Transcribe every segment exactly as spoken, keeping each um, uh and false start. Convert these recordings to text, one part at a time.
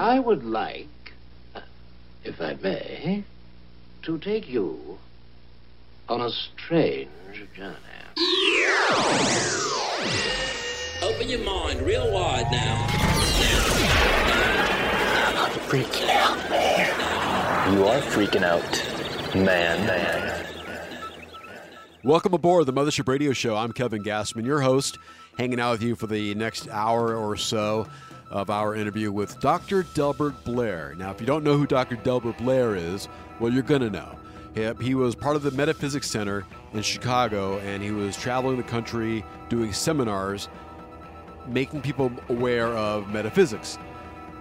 I would like, if I may, to take you on a strange journey. Open your mind real wide now. I'm freaking out, man. You are freaking out, man, man. Welcome aboard the Mothership Radio Show. I'm Kevin Gasman, your host, hanging out with you for the next hour or so of our interview with Doctor Delbert Blair. Now, if you don't know who Doctor Delbert Blair is, well, you're going to know. He was part of the Metaphysics Center in Chicago, and he was traveling the country doing seminars, making people aware of metaphysics.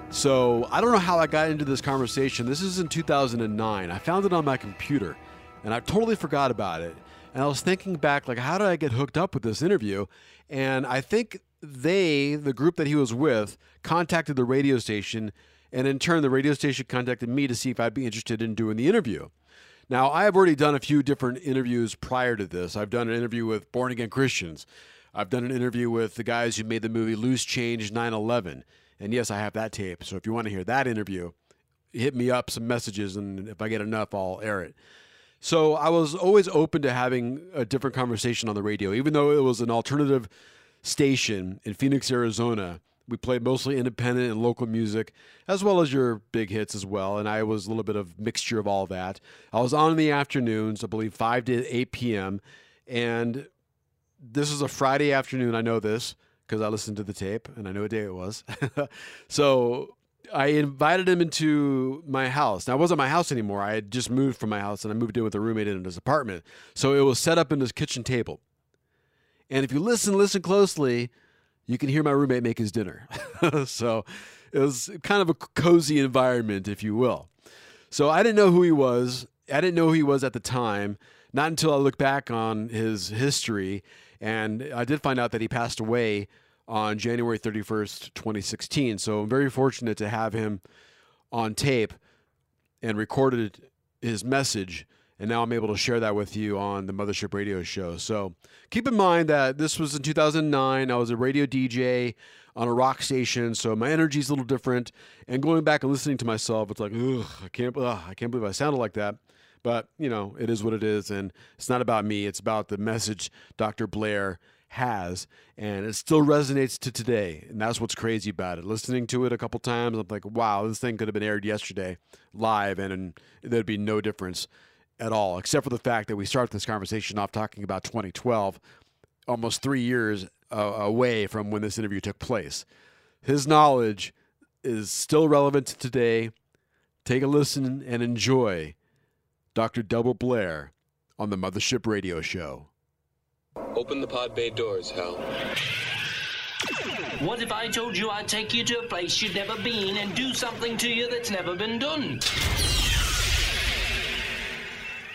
So I don't know how I got into this conversation. This is in two thousand nine. I found it on my computer, and I totally forgot about it. And I was thinking back, like, how did I get hooked up with this interview? And I think they, the group that he was with, contacted the radio station, and in turn, the radio station contacted me to see if I'd be interested in doing the interview. Now, I have already done a few different interviews prior to this. I've done an interview with born-again Christians. I've done an interview with the guys who made the movie Loose Change nine eleven. And yes, I have that tape. So if you want to hear that interview, hit me up some messages, and if I get enough, I'll air it. So I was always open to having a different conversation on the radio, even though it was an alternative station in Phoenix, Arizona. We played mostly independent and local music, as well as your big hits as well, and I was a little bit of mixture of all that. I was on in the afternoons, I believe five to eight p.m., and this was a Friday afternoon. I know this because I listened to the tape, and I know what day it was. So I invited him into my house. Now, it wasn't my house anymore. I had just moved from my house, and I moved in with a roommate in his apartment. So it was set up in his kitchen table. And if you listen, listen closely, you can hear my roommate make his dinner. So it was kind of a cozy environment, if you will. So I didn't know who he was. I didn't know who he was at the time, not until I looked back on his history. And I did find out that he passed away on January thirty-first, twenty sixteen. So I'm very fortunate to have him on tape and recorded his message. And now I'm able to share that with you on the Mothership Radio Show. So keep in mind that this was in two thousand nine. I was a radio D J on a rock station, so my energy is a little different. And going back and listening to myself, it's like, ugh, I can't, ugh, I can't believe I sounded like that. But, you know, it is what it is, and it's not about me. It's about the message Doctor Blair has, and it still resonates to today, and that's what's crazy about it. Listening to it a couple times, I'm like, wow, this thing could have been aired yesterday live, and, and there'd be no difference at all, except for the fact that we start this conversation off talking about twenty twelve, almost three years uh, away from when this interview took place. His knowledge is still relevant to today. Take a listen and enjoy Doctor Delbert Blair on the Mothership Radio Show. Open the pod bay doors, Hal. What if I told you I'd take you to a place you've never been and do something to you that's never been done?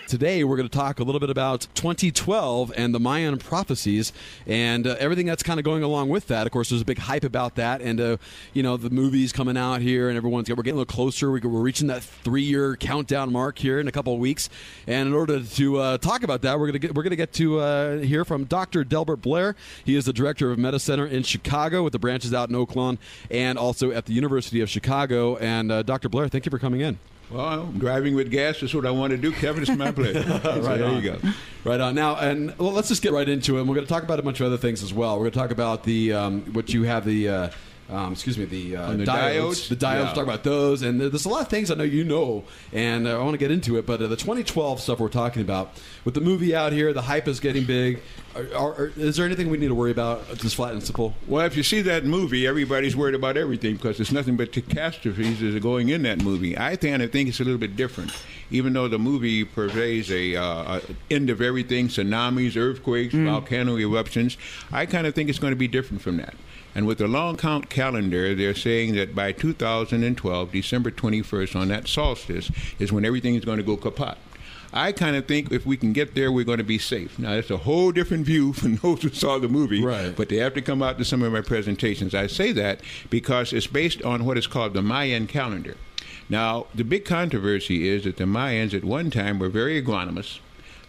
Today, we're going to talk a little bit about twenty twelve and the Mayan prophecies and uh, everything that's kind of going along with that. Of course, there's a big hype about that, and uh, you know, the movies coming out here, and everyone's we're getting a little closer. We're reaching that three-year countdown mark here in a couple of weeks. And in order to uh, talk about that, we're going to get, we're going to get to uh, hear from Doctor Delbert Blair. He is the director of Meta Center in Chicago, with the branches out in Oak Lawn and also at the University of Chicago. And uh, Doctor Blair, thank you for coming in. Well, driving with gas is what I want to do, Kevin. It's my pleasure. Right so there on. You go. Right on. Now, and well, let's just get right into it. We're going to talk about a bunch of other things as well. We're going to talk about the um, what you have the uh, um, excuse me the, uh, the diodes. diodes. The diodes. Yeah. Talk about those. And there's a lot of things I know you know, and I want to get into it. But uh, the twenty twelve stuff we're talking about with the movie out here, the hype is getting big. Are, are, are, is there anything we need to worry about, just flat and simple? Well, if you see that movie, everybody's worried about everything because there's nothing but catastrophes that are going in that movie. I kind of think it's a little bit different, even though the movie purveys a, uh, a end of everything, tsunamis, earthquakes, mm. volcano eruptions. I kind of think it's going to be different from that. And with the long count calendar, they're saying that by two thousand twelve, December twenty-first, on that solstice, is when everything is going to go kaput. I kind of think if we can get there, we're going to be safe. Now, that's a whole different view from those who saw the movie, right. But they have to come out to some of my presentations. I say that because it's based on what is called the Mayan calendar. Now, the big controversy is that the Mayans at one time were very agronomists.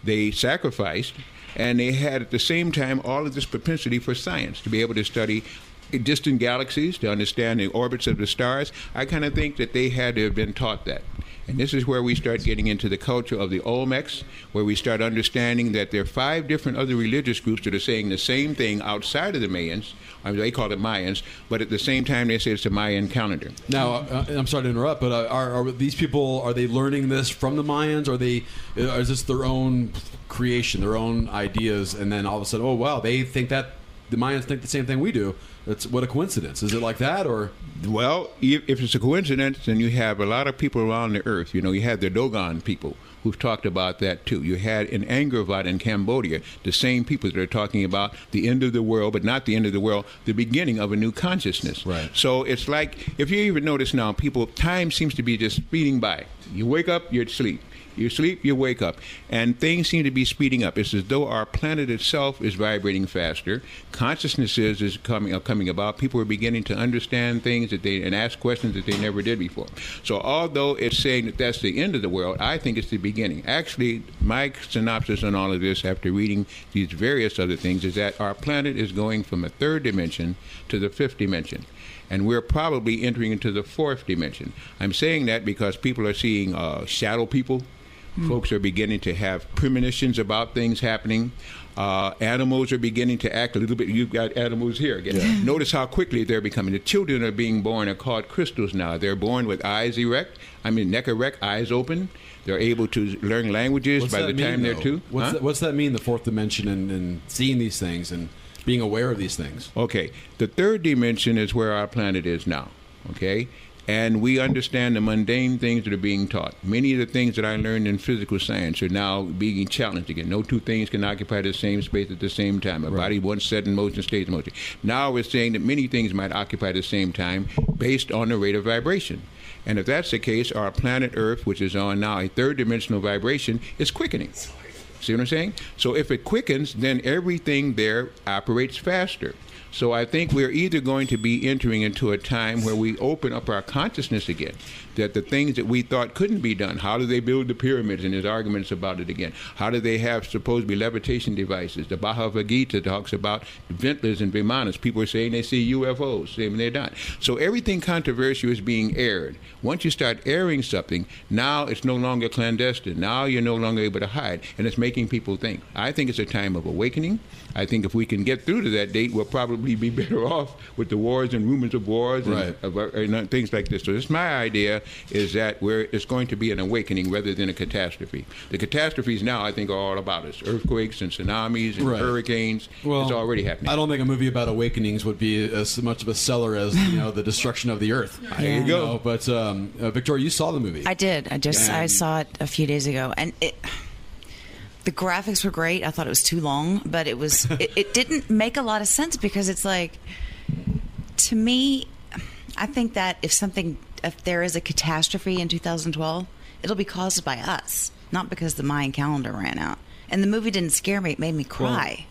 They sacrificed, and they had at the same time all of this propensity for science to be able to study distant galaxies, to understand the orbits of the stars. I kind of think that they had to have been taught that. And this is where we start getting into the culture of the Olmecs, where we start understanding that there are five different other religious groups that are saying the same thing outside of the Mayans. I mean, they call it Mayans, but at the same time, they say it's the Mayan calendar. Now, uh, I'm sorry to interrupt, but uh, are, are these people, are they learning this from the Mayans? Are they, uh, is this their own creation, their own ideas, and then all of a sudden, oh, wow, they think that, the Mayans think the same thing we do? That's, what a coincidence. Is it like that, or? Well, if it's a coincidence, then you have a lot of people around the earth. You know, you have the Dogon people who've talked about that, too. You had in Angkor Wat in Cambodia, the same people that are talking about the end of the world, but not the end of the world, the beginning of a new consciousness. Right. So it's like, if you even notice now, people, time seems to be just speeding by. You wake up, you're asleep. You sleep, you wake up, and things seem to be speeding up. It's as though our planet itself is vibrating faster. Consciousnesses is coming are coming about. People are beginning to understand things that they and ask questions that they never did before. So although it's saying that that's the end of the world, I think it's the beginning. Actually, my synopsis on all of this, after reading these various other things, is that our planet is going from a third dimension to the fifth dimension. And we're probably entering into the fourth dimension. I'm saying that because people are seeing uh, shadow people. Mm. Folks are beginning to have premonitions about things happening. Uh, animals are beginning to act a little bit. You've got animals here again. Yeah. Notice how quickly they're becoming. The children are being born are called crystals now. They're born with eyes erect. I mean, neck erect, eyes open. They're able to learn languages what's by the mean, time though? They're two. What's, huh? that, what's that mean, the fourth dimension and, and seeing these things and being aware of these things? Okay. The third dimension is where our planet is now. Okay. And we understand the mundane things that are being taught. Many of the things that I learned in physical science are now being challenged again. No two things can occupy the same space at the same time. A right. body once set in motion stays in motion. Now we're saying that many things might occupy the same time based on the rate of vibration. And if that's the case, our planet Earth, which is on now a third-dimensional vibration, is quickening. See what I'm saying? So if it quickens, then everything there operates faster. So I think we're either going to be entering into a time where we open up our consciousness again, that the things that we thought couldn't be done, how do they build the pyramids, and there's arguments about it again. How do they have supposedly levitation devices? The Bhagavad Gita talks about ventlers and vimanas. People are saying they see U F Os, saying they're not. So everything controversial is being aired. Once you start airing something, now it's no longer clandestine. Now you're no longer able to hide, and it's making people think. I think it's a time of awakening. I think if we can get through to that date, we'll probably be better off with the wars and rumors of wars and, right. of, and things like this. So this is my idea, is that we're, it's going to be an awakening rather than a catastrophe. The catastrophes now, I think, are all about us. Earthquakes and tsunamis and right. hurricanes. Well, it's already happening. I don't think a movie about awakenings would be as much of a seller as, you know, the destruction of the earth. Yeah. There you go. You know, but, um, uh, Victoria, you saw the movie. I did. I just and I saw it a few days ago. And it... The graphics were great. I thought it was too long, but it was it, it didn't make a lot of sense, because it's like, to me, I think that if something if there is a catastrophe in two thousand twelve, it'll be caused by us, not because the Mayan calendar ran out. And the movie didn't scare me; it made me cry. Well,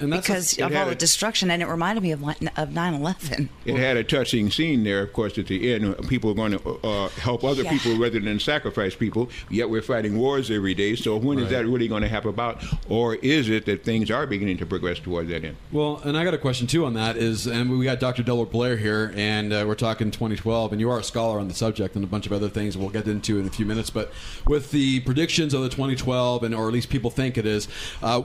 and that's because a, of all the destruction, and it reminded me of of nine eleven. It had a touching scene there, of course, at the end. People are going to uh, help other yeah. people rather than sacrifice people, yet we're fighting wars every day. So when right. is that really going to happen about? Or is it that things are beginning to progress toward that end? Well, and I got a question, too, on that. Is And we got Doctor Delbert Blair here, and uh, we're talking twenty twelve, and you are a scholar on the subject and a bunch of other things we'll get into in a few minutes. But with the predictions of the twenty twelve, and or at least people think it is, uh,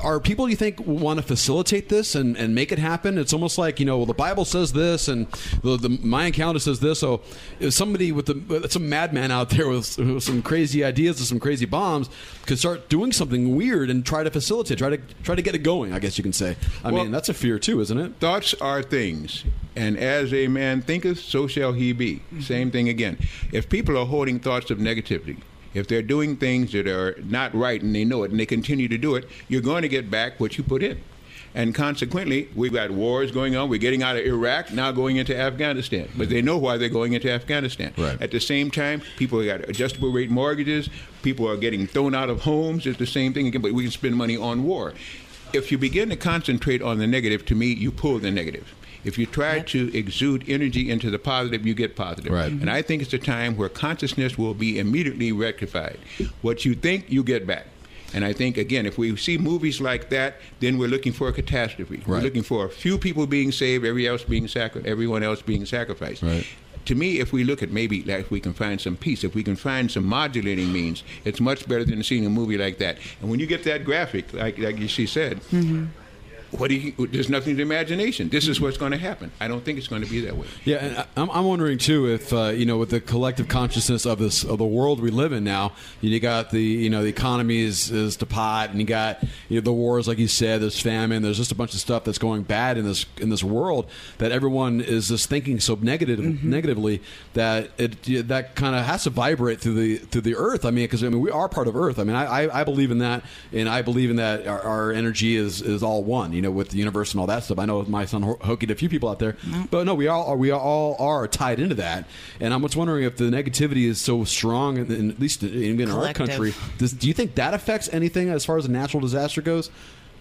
are people, you think, want to facilitate this and, and make it happen? It's almost like, you know, well, the Bible says this and the, the Mayan calendar says this. So if somebody with the, some madman out there with, with some crazy ideas and some crazy bombs could start doing something weird and try to facilitate, try to try to get it going, I guess you can say. I well, mean, that's a fear too, isn't it? Thoughts are things. And as a man thinketh, so shall he be. Mm-hmm. Same thing again. If people are holding thoughts of negativity, if they're doing things that are not right and they know it and they continue to do it, you're going to get back what you put in. And consequently, we've got wars going on. We're getting out of Iraq, now going into Afghanistan. But they know why they're going into Afghanistan. Right. At the same time, people have got adjustable rate mortgages. People are getting thrown out of homes. It's the same thing again, but we can spend money on war. If you begin to concentrate on the negative, to me, you pull the negative. If you try yep. to exude energy into the positive, you get positive. Right. And I think it's a time where consciousness will be immediately rectified. What you think, you get back. And I think, again, if we see movies like that, then we're looking for a catastrophe. Right. We're looking for a few people being saved, every else being sacri- everyone else being sacrificed. Right. To me, if we look at maybe like if we can find some peace, if we can find some modulating means, it's much better than seeing a movie like that. And when you get that graphic, like, like she said, mm-hmm. What do you, there's nothing to imagination. This is what's going to happen. I don't think it's going to be that way. Yeah, and I'm, I'm wondering too if uh, you know, with the collective consciousness of this of the world we live in now, you got the you know the economy is is to pot, and you got you know, the wars, like you said. There's famine. There's just a bunch of stuff that's going bad in this in this world that everyone is just thinking so negative mm-hmm. negatively that it that kind of has to vibrate through the through the earth. I mean, because I mean we are part of Earth. I mean, I, I I believe in that, and I believe in that our, our energy is is all one. You know, with the universe and all that stuff. I know my son ho- hokied a few people out there, but no, we all are, we all are tied into that. And I'm just wondering if the negativity is so strong, in, in, at least in, in our country. Does, do you think that affects anything as far as a natural disaster goes?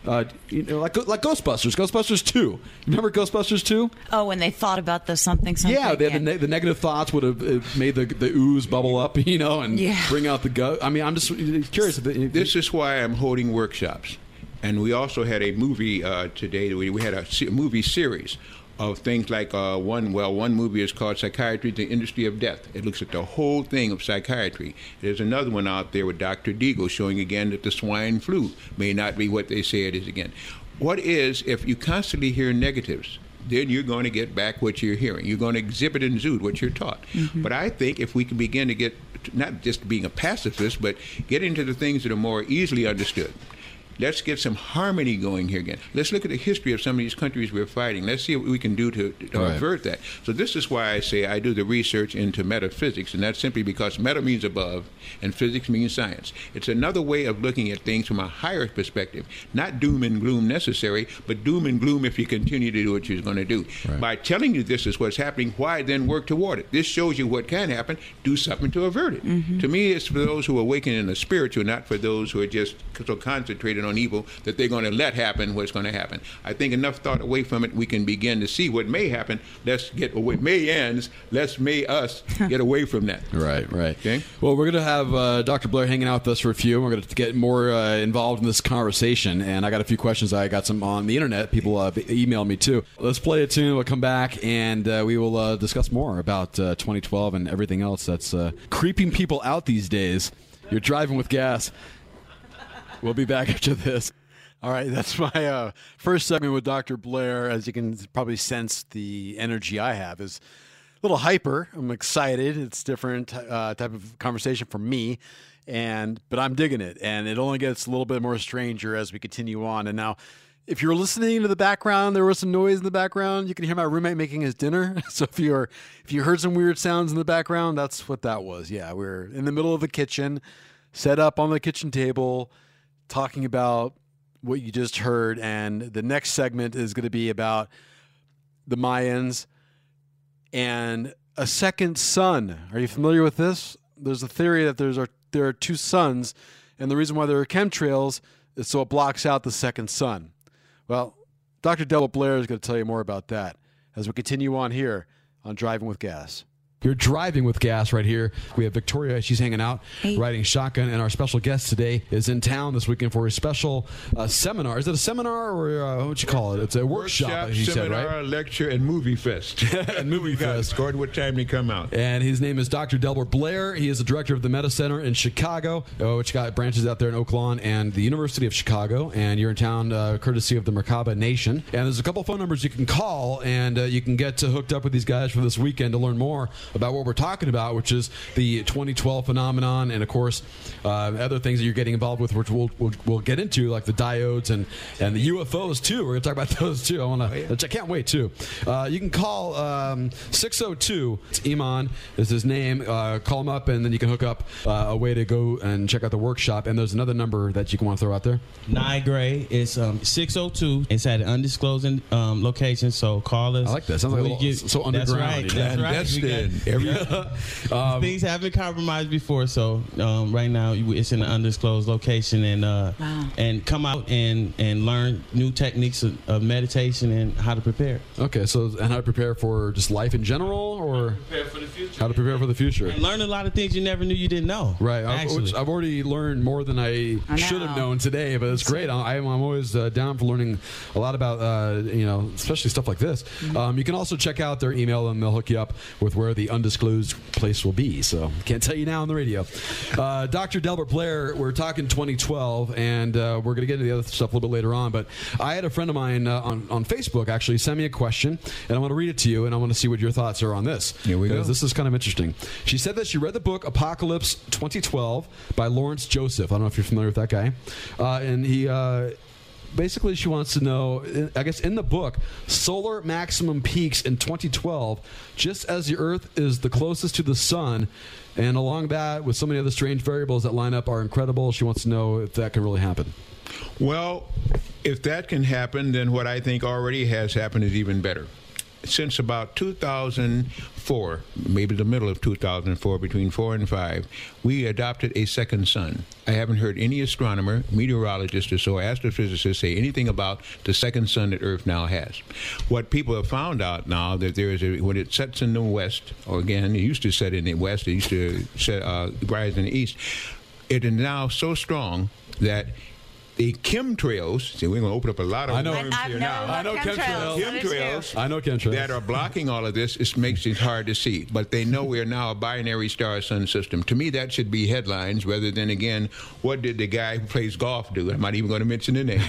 Uh, you know, like like Ghostbusters, Ghostbusters two. Remember Ghostbusters two? Oh, when they thought about the something, something. Yeah, they had the, ne- the negative thoughts would have made the, the ooze bubble up, you know, and yeah. bring out the gut. I mean, I'm just curious. If it, if this is why I'm holding workshops. And we also had a movie uh, today. We, we had a se- movie series of things like uh, one. Well, one movie is called "Psychiatry: The Industry of Death." It looks at the whole thing of psychiatry. There's another one out there with Doctor Deagle showing again that the swine flu may not be what they say it is again. What is if you constantly hear negatives? Then you're going to get back what you're hearing. You're going to exhibit and exude what you're taught. Mm-hmm. But I think if we can begin to get not just being a pacifist, but get into the things that are more easily understood. Let's get some harmony going here again. Let's look at the history of some of these countries we're fighting. Let's see what we can do to, to right. avert that. So this is why I say I do the research into metaphysics, and that's simply because meta means above and physics means science. It's another way of looking at things from a higher perspective. Not doom and gloom necessary, but doom and gloom if you continue to do what you're going to do. Right. By telling you this is what's happening, why then work toward it? This shows you what can happen. Do something to avert it. Mm-hmm. To me, it's for those who awaken in the spiritual, not for those who are just so concentrated on evil that they're going to let happen what's going to happen. I think enough thought away from it, we can begin to see what may happen. Let's get away. May ends. Let's may us get away from that. Right, right. Okay. Well, we're going to have uh, Doctor Blair hanging out with us for a few. We're going to get more uh, involved in this conversation. And I got a few questions. I got some on the internet. People uh, emailed me too. Let's play a tune. We'll come back and uh, we will uh, discuss more about uh, twenty twelve and everything else that's uh, creeping people out these days. You're driving with gas. We'll be back after this. All right, that's my uh, first segment with Doctor Blair. As you can probably sense, the energy I have is a little hyper. I'm excited. It's a different uh, type of conversation for me, and but I'm digging it. And it only gets a little bit more stranger as we continue on. And now, if you're listening to the background, there was some noise in the background. You can hear my roommate making his dinner. So if you're if you heard some weird sounds in the background, that's what that was. Yeah, we're in the middle of the kitchen, set up on the kitchen table, talking about what you just heard. And the next segment is going to be about the Mayans and a second sun. Are you familiar with this? There's a theory that there's are, there are two suns, and the reason why there are chemtrails is so it blocks out the second sun. Well, Doctor Delbert Blair is going to tell you more about that as we continue on here on Driving with Gas. You're driving with gas right here. We have Victoria. She's hanging out, hey. riding shotgun. And our special guest today is in town this weekend for a special uh, seminar. Is it a seminar or uh, what you call it? It's a workshop, workshop as you seminar, said, right? Lecture, and movie fest. and movie fest. Gordon, what time they come out? And his name is Doctor Delbert Blair. He is the director of the Meta Center in Chicago, which got branches out there in Oak Lawn and the University of Chicago. And you're in town uh, courtesy of the Merkaba Nation. And there's a couple phone numbers you can call, and uh, you can get uh, hooked up with these guys for this weekend to learn more about what we're talking about, which is the twenty twelve phenomenon, and of course, uh, other things that you're getting involved with, which we'll, we'll, we'll get into, like the diodes and, and the U F Os too. We're going to talk about those too. I want to. Oh, yeah. I can't wait too. Uh, you can call um, six oh two. It's Iman is his name. Uh, call him up, and then you can hook up uh, a way to go and check out the workshop. And there's another number that you can want to throw out there. Nye Gray. It's um, six oh two. It's at an undisclosed um, location, so call us. I like that. Sounds like a little, get, so underground. That's right. That's right. That's Every um, things have been compromised before, so um, right now it's in an undisclosed location, and uh, wow. and come out and and learn new techniques of, of meditation and how to prepare. Okay, so and how to prepare for just life in general, or how to prepare for the future. How to prepare for the future. And learn a lot of things you never knew you didn't know. Right, I've, I've already learned more than I, I should have known today, but it's great. I'm, I'm always uh, down for learning a lot about uh, you know, especially stuff like this. Mm-hmm. Um, you can also check out their email, and they'll hook you up with where the undisclosed place will be. So can't tell you now on the radio. Uh, Doctor Delbert Blair, we're talking twenty twelve, and uh, we're going to get into the other stuff a little bit later on. But I had a friend of mine uh, on, on Facebook actually send me a question, and I want to read it to you, and I want to see what your thoughts are on this. Here we go. This is kind of interesting. She said that she read the book Apocalypse twenty twelve by Lawrence Joseph. I don't know if you're familiar with that guy. Uh, and he... Uh, Basically, she wants to know, I guess in the book, solar maximum peaks in twenty twelve, just as the Earth is the closest to the sun, and along that, with so many other strange variables that line up, are incredible. She wants to know if that can really happen. Well, if that can happen, then what I think already has happened is even better. Since about two thousand four, maybe the middle of two thousand four, between four and five, we adopted a second sun. I haven't heard any astronomer, meteorologist, or so astrophysicist say anything about the second sun that Earth now has. What people have found out now, that there is a, when it sets in the west, or again, it used to set in the west, it used to set, uh, rise in the east, it is now so strong that the chemtrails, see, we're going to open up a lot of I know, here now. I know chemtrails. Chemtrails. I know chemtrails. That are blocking all of this. It makes it hard to see. But they know we are now a binary star-sun system. To me, that should be headlines rather than, again, what did the guy who plays golf do? I'm not even going to mention the name.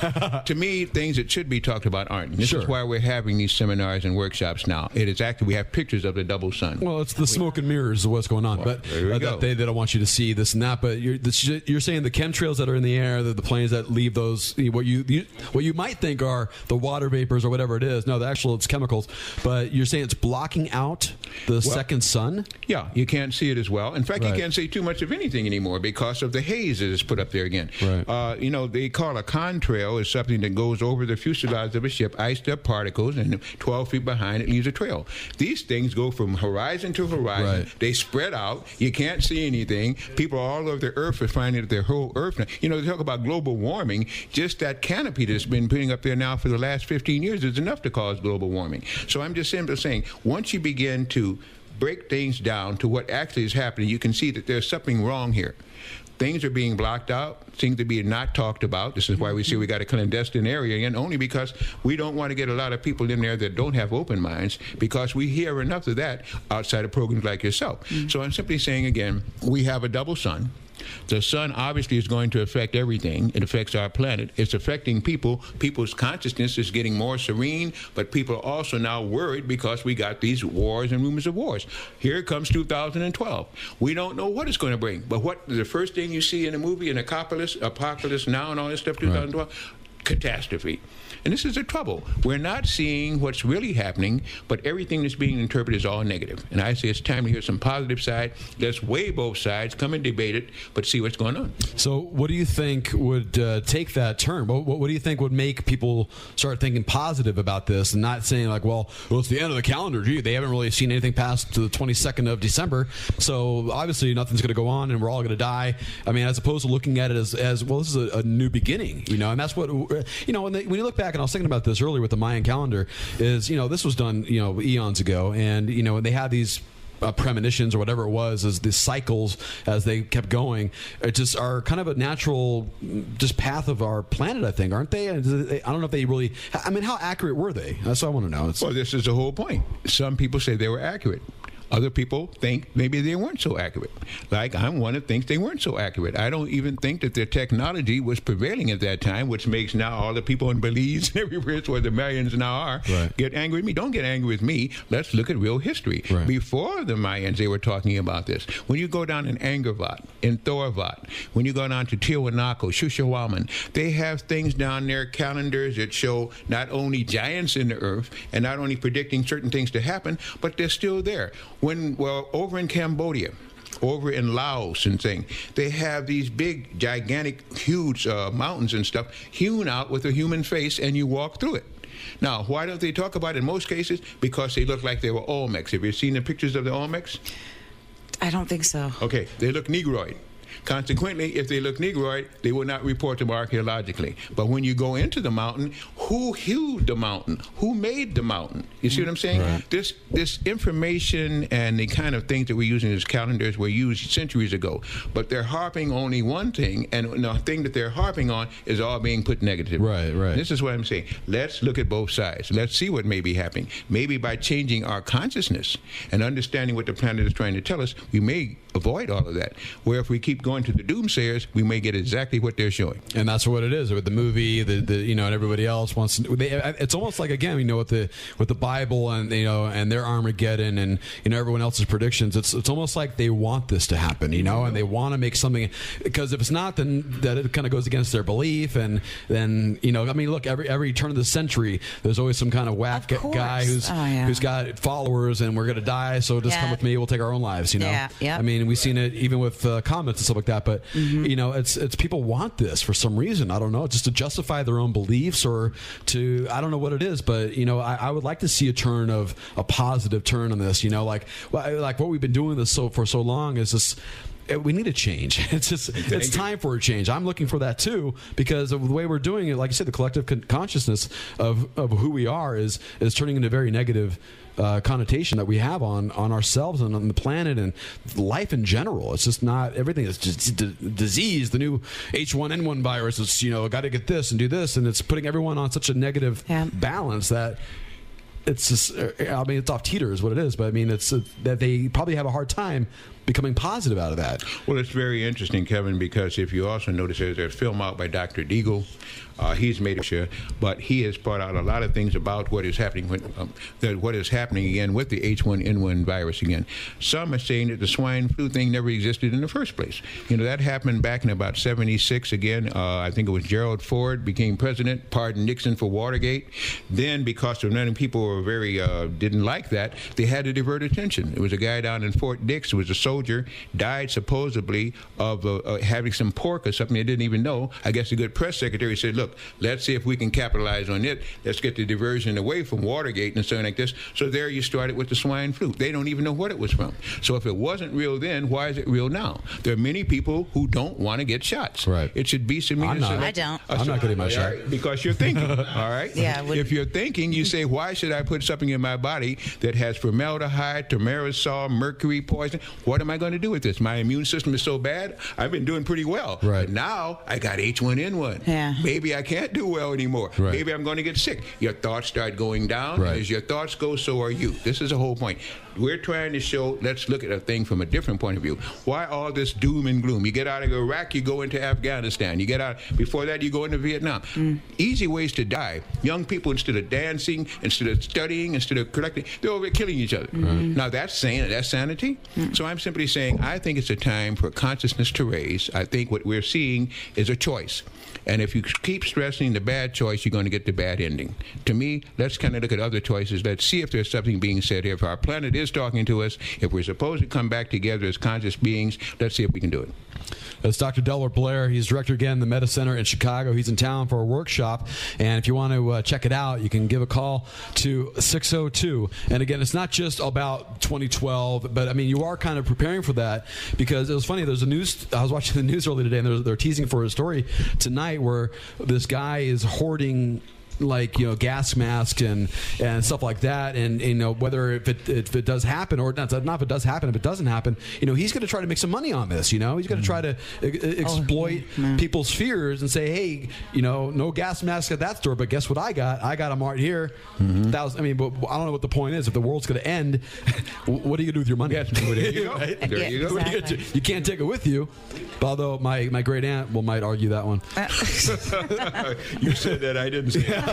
To me, things that should be talked about aren't. This sure. is why we're having these seminars and workshops now. It is actually, we have pictures of the double sun. Well, it's the smoke and mirrors of what's going on. Well, but uh, that they, they don't want you to see this and that. But you're, the, you're saying the chemtrails that are in the air, the, the planes that leave those, what you, you what you might think are the water vapors or whatever it is. No, the actual, it's chemicals. But you're saying it's blocking out the well, second sun? Yeah, you can't see it as well. In fact, right. you can't see too much of anything anymore because of the haze that is put up there again. Right. Uh, you know, they call a contrail is something that goes over the fuselage of a ship, iced up particles, and twelve feet behind it leaves a trail. These things go from horizon to horizon. Right. They spread out. You can't see anything. People all over the Earth are finding that their whole Earth, now, you know, they talk about global warming. Warming, just that canopy that's been putting up there now for the last fifteen years is enough to cause global warming. So I'm just simply saying, once you begin to break things down to what actually is happening, you can see that there's something wrong here. Things are being blocked out, seem to be not talked about. This is why we see we got a clandestine area again, only because we don't want to get a lot of people in there that don't have open minds, because we hear enough of that outside of programs like yourself. Mm-hmm. So I'm simply saying, again, we have a double sun. The sun obviously is going to affect everything. It affects our planet. It's affecting people. People's consciousness is getting more serene, but people are also now worried because we got these wars and rumors of wars. Here comes two thousand twelve. We don't know what it's going to bring, but what the first thing you see in a movie, in Apocalypse, Apocalypse Now and all this stuff, twenty twelve, right. Catastrophe. And this is the trouble. We're not seeing what's really happening, but everything that's being interpreted is all negative. And I say it's time to hear some positive side. Let's weigh both sides, come and debate it, but see what's going on. So what do you think would uh, take that turn? What, what, what do you think would make people start thinking positive about this and not saying, like, well, well it's the end of the calendar. Gee, they haven't really seen anything past to the twenty-second of December. So obviously nothing's going to go on and we're all going to die. I mean, as opposed to looking at it as, as well, this is a, a new beginning, you know, and that's what, you know, when, they, when you look back, and I was thinking about this earlier with the Mayan calendar, is, you know, this was done, you know, eons ago, and, you know, they had these Uh, premonitions or whatever it was, as the cycles as they kept going, it just are kind of a natural just path of our planet, I think, aren't they? I don't know if they really, I mean, how accurate were they? That's what I want to know. It's, well, this is the whole point. Some people say they were accurate. Other people think maybe they weren't so accurate. Like, I'm one that thinks they weren't so accurate. I don't even think that their technology was prevailing at that time, which makes now all the people in Belize and everywhere where the Mayans now are right. get angry with me. Don't get angry with me. Let's look at real history. Right. Before the Mayans, they were talking about this. When you go down in Angkor Wat, in Thorvat, when you go down to Tiwanaku, Shushawaman, they have things down there, calendars that show not only giants in the earth and not only predicting certain things to happen, but they're still there. When, well, over in Cambodia, over in Laos and thing, they have these big, gigantic, huge uh, mountains and stuff hewn out with a human face, and you walk through it. Now, why don't they talk about it in most cases? Because they look like they were Olmecs. Have you seen the pictures of the Olmecs? I don't think so. Okay, they look Negroid. Consequently, if they look Negroid, they will not report them archaeologically. But when you go into the mountain, who hewed the mountain? Who made the mountain? You see what I'm saying? Right. This this information and the kind of things that we're using as calendars were used centuries ago. But they're harping only one thing, and the thing that they're harping on is all being put negative. Right, right. This is what I'm saying. Let's look at both sides. Let's see what may be happening. Maybe by changing our consciousness and understanding what the planet is trying to tell us, we may avoid all of that. Where if we keep going to the doomsayers, we may get exactly what they're showing. And that's what it is with the movie, the, the you know, and everybody else wants to. They, it's almost like, again, you know, with the with the Bible and you know and their Armageddon and you know everyone else's predictions. It's it's almost like they want this to happen, you know, and they want to make something, because if it's not, then that it kind of goes against their belief. And then you know, I mean, look, every every turn of the century, there's always some kind of whack of guy who's oh, yeah. who's got followers, and we're gonna die, so just yeah. come with me, we'll take our own lives, you know. Yeah, yeah. I mean. We've seen it even with uh, comments and stuff like that, but mm-hmm. you know, it's it's people want this for some reason. I don't know, just to justify their own beliefs or to I don't know what it is, but you know, I, I would like to see a turn of a positive turn on this. You know, like like what we've been doing this so for so long is this. We need a change. It's just it's time for a change. I'm looking for that too, because of the way we're doing it. Like I said, the collective con- consciousness of, of who we are is is turning into very negative uh, connotation that we have on, on ourselves and on the planet and life in general. It's just not everything. It's just d- disease. The new H one N one virus. It's you know got to get this and do this, and it's putting everyone on such a negative yeah. balance that. It's just, I mean, it's off teeter is what it is, but I mean, it's uh, that they probably have a hard time becoming positive out of that. Well, it's very interesting, Kevin, because if you also notice, there's a film out by Doctor Deagle. Uh, he's made a sure, but he has brought out a lot of things about what is happening when, um, that what is happening again with the H one N one virus again. Some are saying that the swine flu thing never existed in the first place. You know, that happened back in about seventy-six again. Uh, I think it was Gerald Ford became president, pardoned Nixon for Watergate. Then, because so many people were very, uh, didn't like that, they had to divert attention. It was a guy down in Fort Dix who was a soldier, died supposedly of uh, uh, having some pork or something they didn't even know. I guess the good press secretary said, look, let's see if we can capitalize on it. Let's get the diversion away from Watergate and something like this. So there you started with the swine flu. They don't even know what it was from. So if it wasn't real then, why is it real now? There are many people who don't want to get shots. Right. It should be some... I'm not. I don't. I'm so, not getting my shot. Right? Because you're thinking. All right? Yeah. If you're thinking, you say, why should I put something in my body that has formaldehyde, thimerosal, mercury poison? What am I going to do with this? My immune system is so bad, I've been doing pretty well. Right. But now, I got H one N one. Yeah. Maybe I can't do well anymore. Right. Maybe I'm going to get sick. Your thoughts start going down. Right. As your thoughts go, so are you. This is the whole point. We're trying to show, let's look at a thing from a different point of view. Why all this doom and gloom? You get out of Iraq, you go into Afghanistan. You get out, before that, you go into Vietnam. Mm. Easy ways to die. Young people, instead of dancing, instead of studying, instead of collecting, they're over killing each other. Mm-hmm. Now, that's sane, that's sanity. Mm. So I'm simply saying, I think it's a time for consciousness to raise. I think what we're seeing is a choice. And if you keep stressing the bad choice, you're going to get the bad ending. To me, let's kind of look at other choices. Let's see if there's something being said here. If our planet is talking to us, if we're supposed to come back together as conscious beings, let's see if we can do it. That's Doctor Delbert Blair. He's director again, the Meta Center in Chicago. He's in town for a workshop. And if you want to uh, check it out, you can give a call to six oh two. And again, it's not just about twenty twelve, but I mean, you are kind of preparing for that, because it was funny. There's a news, I was watching the news earlier today, and they're, they're teasing for a story tonight where this guy is hoarding, like, you know, gas masks and, and stuff like that. And, you know, whether if it, if it does happen or not, not if it does happen, if it doesn't happen, you know, he's going to try to make some money on this, you know. He's going to try to e- exploit oh, no. people's fears and say, hey, you know, no gas mask at that store, but guess what I got? I got them right here. Mm-hmm. Thousand, I mean, but I don't know what the point is. If the world's going to end, what are you going to do with your money? Yes, there you go. Right? There yeah, you, go. Exactly. What are you, you can't take it with you. Although my, my great aunt will might argue that one. You said that, I didn't say that.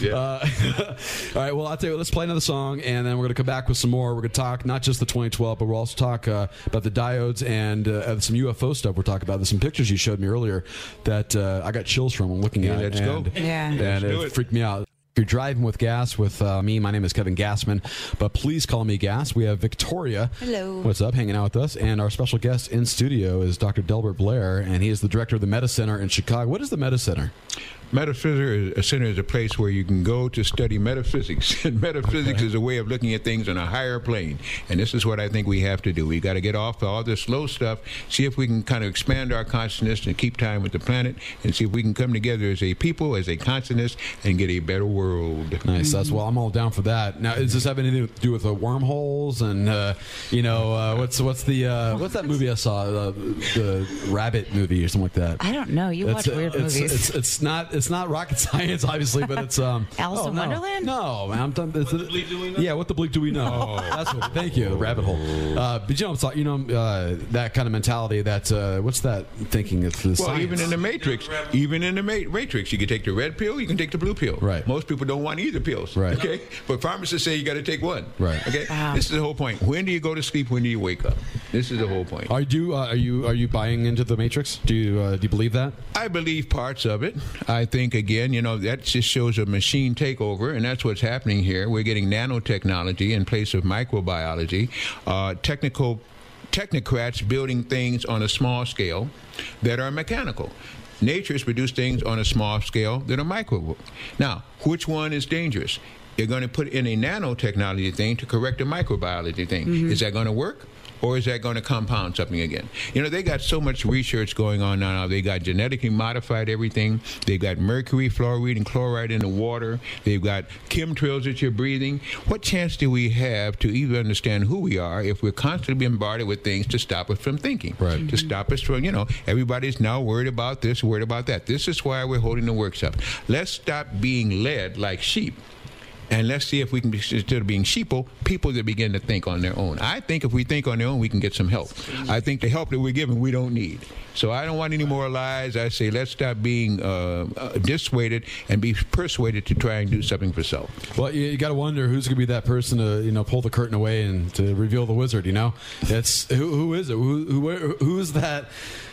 Yeah. Uh, all right, well, I'll tell you what, let's play another song, and then we're going to come back with some more. We're going to talk not just the twenty twelve, but we'll also talk uh, about the diodes and uh, some U F O stuff we're talking about. There's some pictures you showed me earlier that uh, I got chills from when looking yeah, at. Let's and, go. Yeah. And let's it, it freaked me out. You're driving with gas with uh, me. My name is Kevin Gasman, but please call me Gas. We have Victoria. Hello. What's up? Hanging out with us. And our special guest in studio is Doctor Delbert Blair, and he is the director of the Meta Center in Chicago. What is the Meta Center? Metaphysics Center is a place where you can go to study metaphysics. And metaphysics okay. is a way of looking at things on a higher plane. And this is what I think we have to do. We've got to get off all this slow stuff, see if we can kind of expand our consciousness and keep time with the planet, and see if we can come together as a people, as a consciousness, and get a better world. Nice. That's well, I'm all down for that. Now, does this have anything to do with the wormholes and, uh, you know, uh, what's what's the, uh, what's that movie I saw? Uh, the Rabbit movie or something like that. I don't know. You it's, watch weird it's, movies. It's, it's, it's not... It's not rocket science, obviously, but it's um. Alice oh, in no. Wonderland. No, man, I'm done. What the bleep do we know? Yeah, what the bleep do we know? Oh, that's what. Thank you, rabbit hole. Uh, but you know, you know uh, that kind of mentality. That uh, what's that thinking? It's the well, science. even in the Matrix, even in the ma- Matrix, you can take the red pill, you can take the blue pill. Right. Most people don't want either pills. Right. Okay. But pharmacists say you got to take one. Right. Okay. Wow. This is the whole point. When do you go to sleep? When do you wake up? This is the whole point. Are you uh, are you are you buying into the Matrix? Do you uh, do you believe that? I believe parts of it. I I think, again, you know, that just shows a machine takeover, and that's what's happening here. We're getting nanotechnology in place of microbiology, uh, technical technocrats building things on a small scale that are mechanical. Nature's produced things on a small scale that are micro. Now, which one is dangerous? They're going to put in a nanotechnology thing to correct a microbiology thing. Mm-hmm. Is that going to work? Or is that going to compound something again? You know, they got so much research going on now. They got genetically modified everything. They've got mercury, fluoride, and chloride in the water. They've got chemtrails that you're breathing. What chance do we have to even understand who we are if we're constantly bombarded with things to stop us from thinking? Right. Mm-hmm. To stop us from, you know, everybody's now worried about this, worried about that. This is why we're holding the works up. Let's stop being led like sheep. And let's see if we can, instead of being sheeple, people that begin to think on their own. I think if we think on their own, we can get some help. I think the help that we're giving, we don't need. So I don't want any more lies. I say let's stop being uh, dissuaded and be persuaded to try and do something for self. Well, you, you got to wonder who's going to be that person to, you know, pull the curtain away and to reveal the wizard. You know, it's who, who is it? Who, who who is that?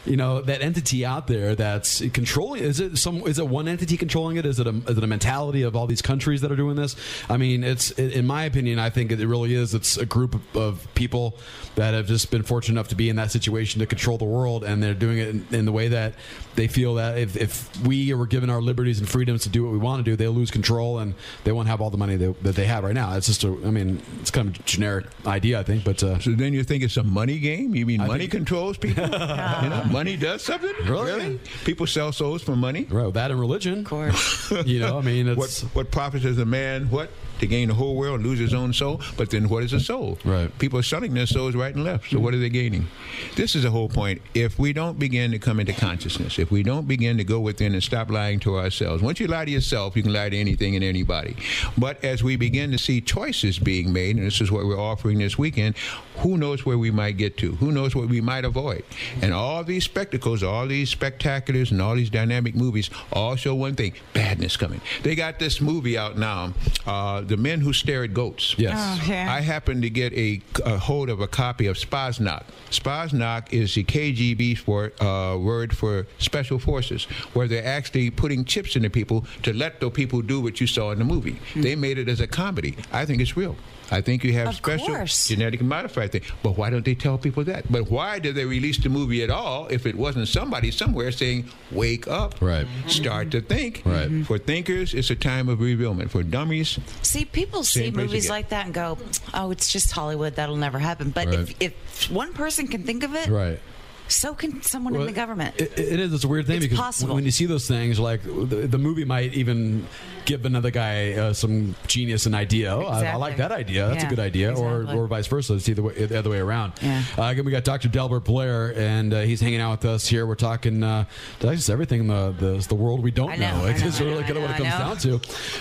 You know, that entity out there that's controlling. Is it some? Is it one entity controlling it? Is it a, is it a mentality of all these countries that are doing this? I mean, it's in my opinion, I think it really is. It's a group of, of people that have just been fortunate enough to be in that situation to control the world, and they're doing it in, in the way that they feel that if, if we were given our liberties and freedoms to do what we want to do, they'll lose control and they won't have all the money they, that they have right now. It's just a, I mean, it's kind of a generic idea, I think. But uh, so then you think it's a money game? You mean I money think... controls people? Yeah. You know, money does something? Really? really? People sell souls for money? Right. Well, that and religion, of course. You know, I mean, it's... what what profits is a man? What? To gain the whole world, lose his own soul. But then what is a soul? Right. People are selling their souls right and left. So what are they gaining? This is the whole point. If we don't begin to come into consciousness, if we don't begin to go within and stop lying to ourselves. Once you lie to yourself, you can lie to anything and anybody. But as we begin to see choices being made, and this is what we're offering this weekend, who knows where we might get to? Who knows what we might avoid? And all these spectacles, all these spectaculars, and all these dynamic movies all show one thing, badness coming. They got this movie out now, uh, The Men Who Stare at Goats. Yes. Oh, yeah. I happened to get a, a hold of a copy of Spaznak. Spaznak is the K G B for, uh, word for special forces, where they're actually putting chips into people to let the people do what you saw in the movie. Mm. They made it as a comedy. I think it's real. I think you have of special course. genetically modified things. But why don't they tell people that? But why did they release the movie at all if it wasn't somebody somewhere saying, wake up, right. start to think. Right. Mm-hmm. For thinkers, it's a time of revealment. For dummies... See, people see movies like that and go, oh, it's just Hollywood. That'll never happen. But right. if, if one person can think of it... Right. So can someone well, in the government. It, it is. It's a weird thing it's because possible. when you see those things, like the, the movie might even give another guy uh, some genius an idea. Oh, exactly. I, I like that idea. That's yeah, a good idea. Exactly. Or or vice versa. It's either way, the other way around. Yeah. Uh, again, we got Doctor Delbert Blair, and uh, he's hanging out with us here. We're talking uh, just everything the, the the world we don't I know. know. It's I know, just really kind of what it comes down to.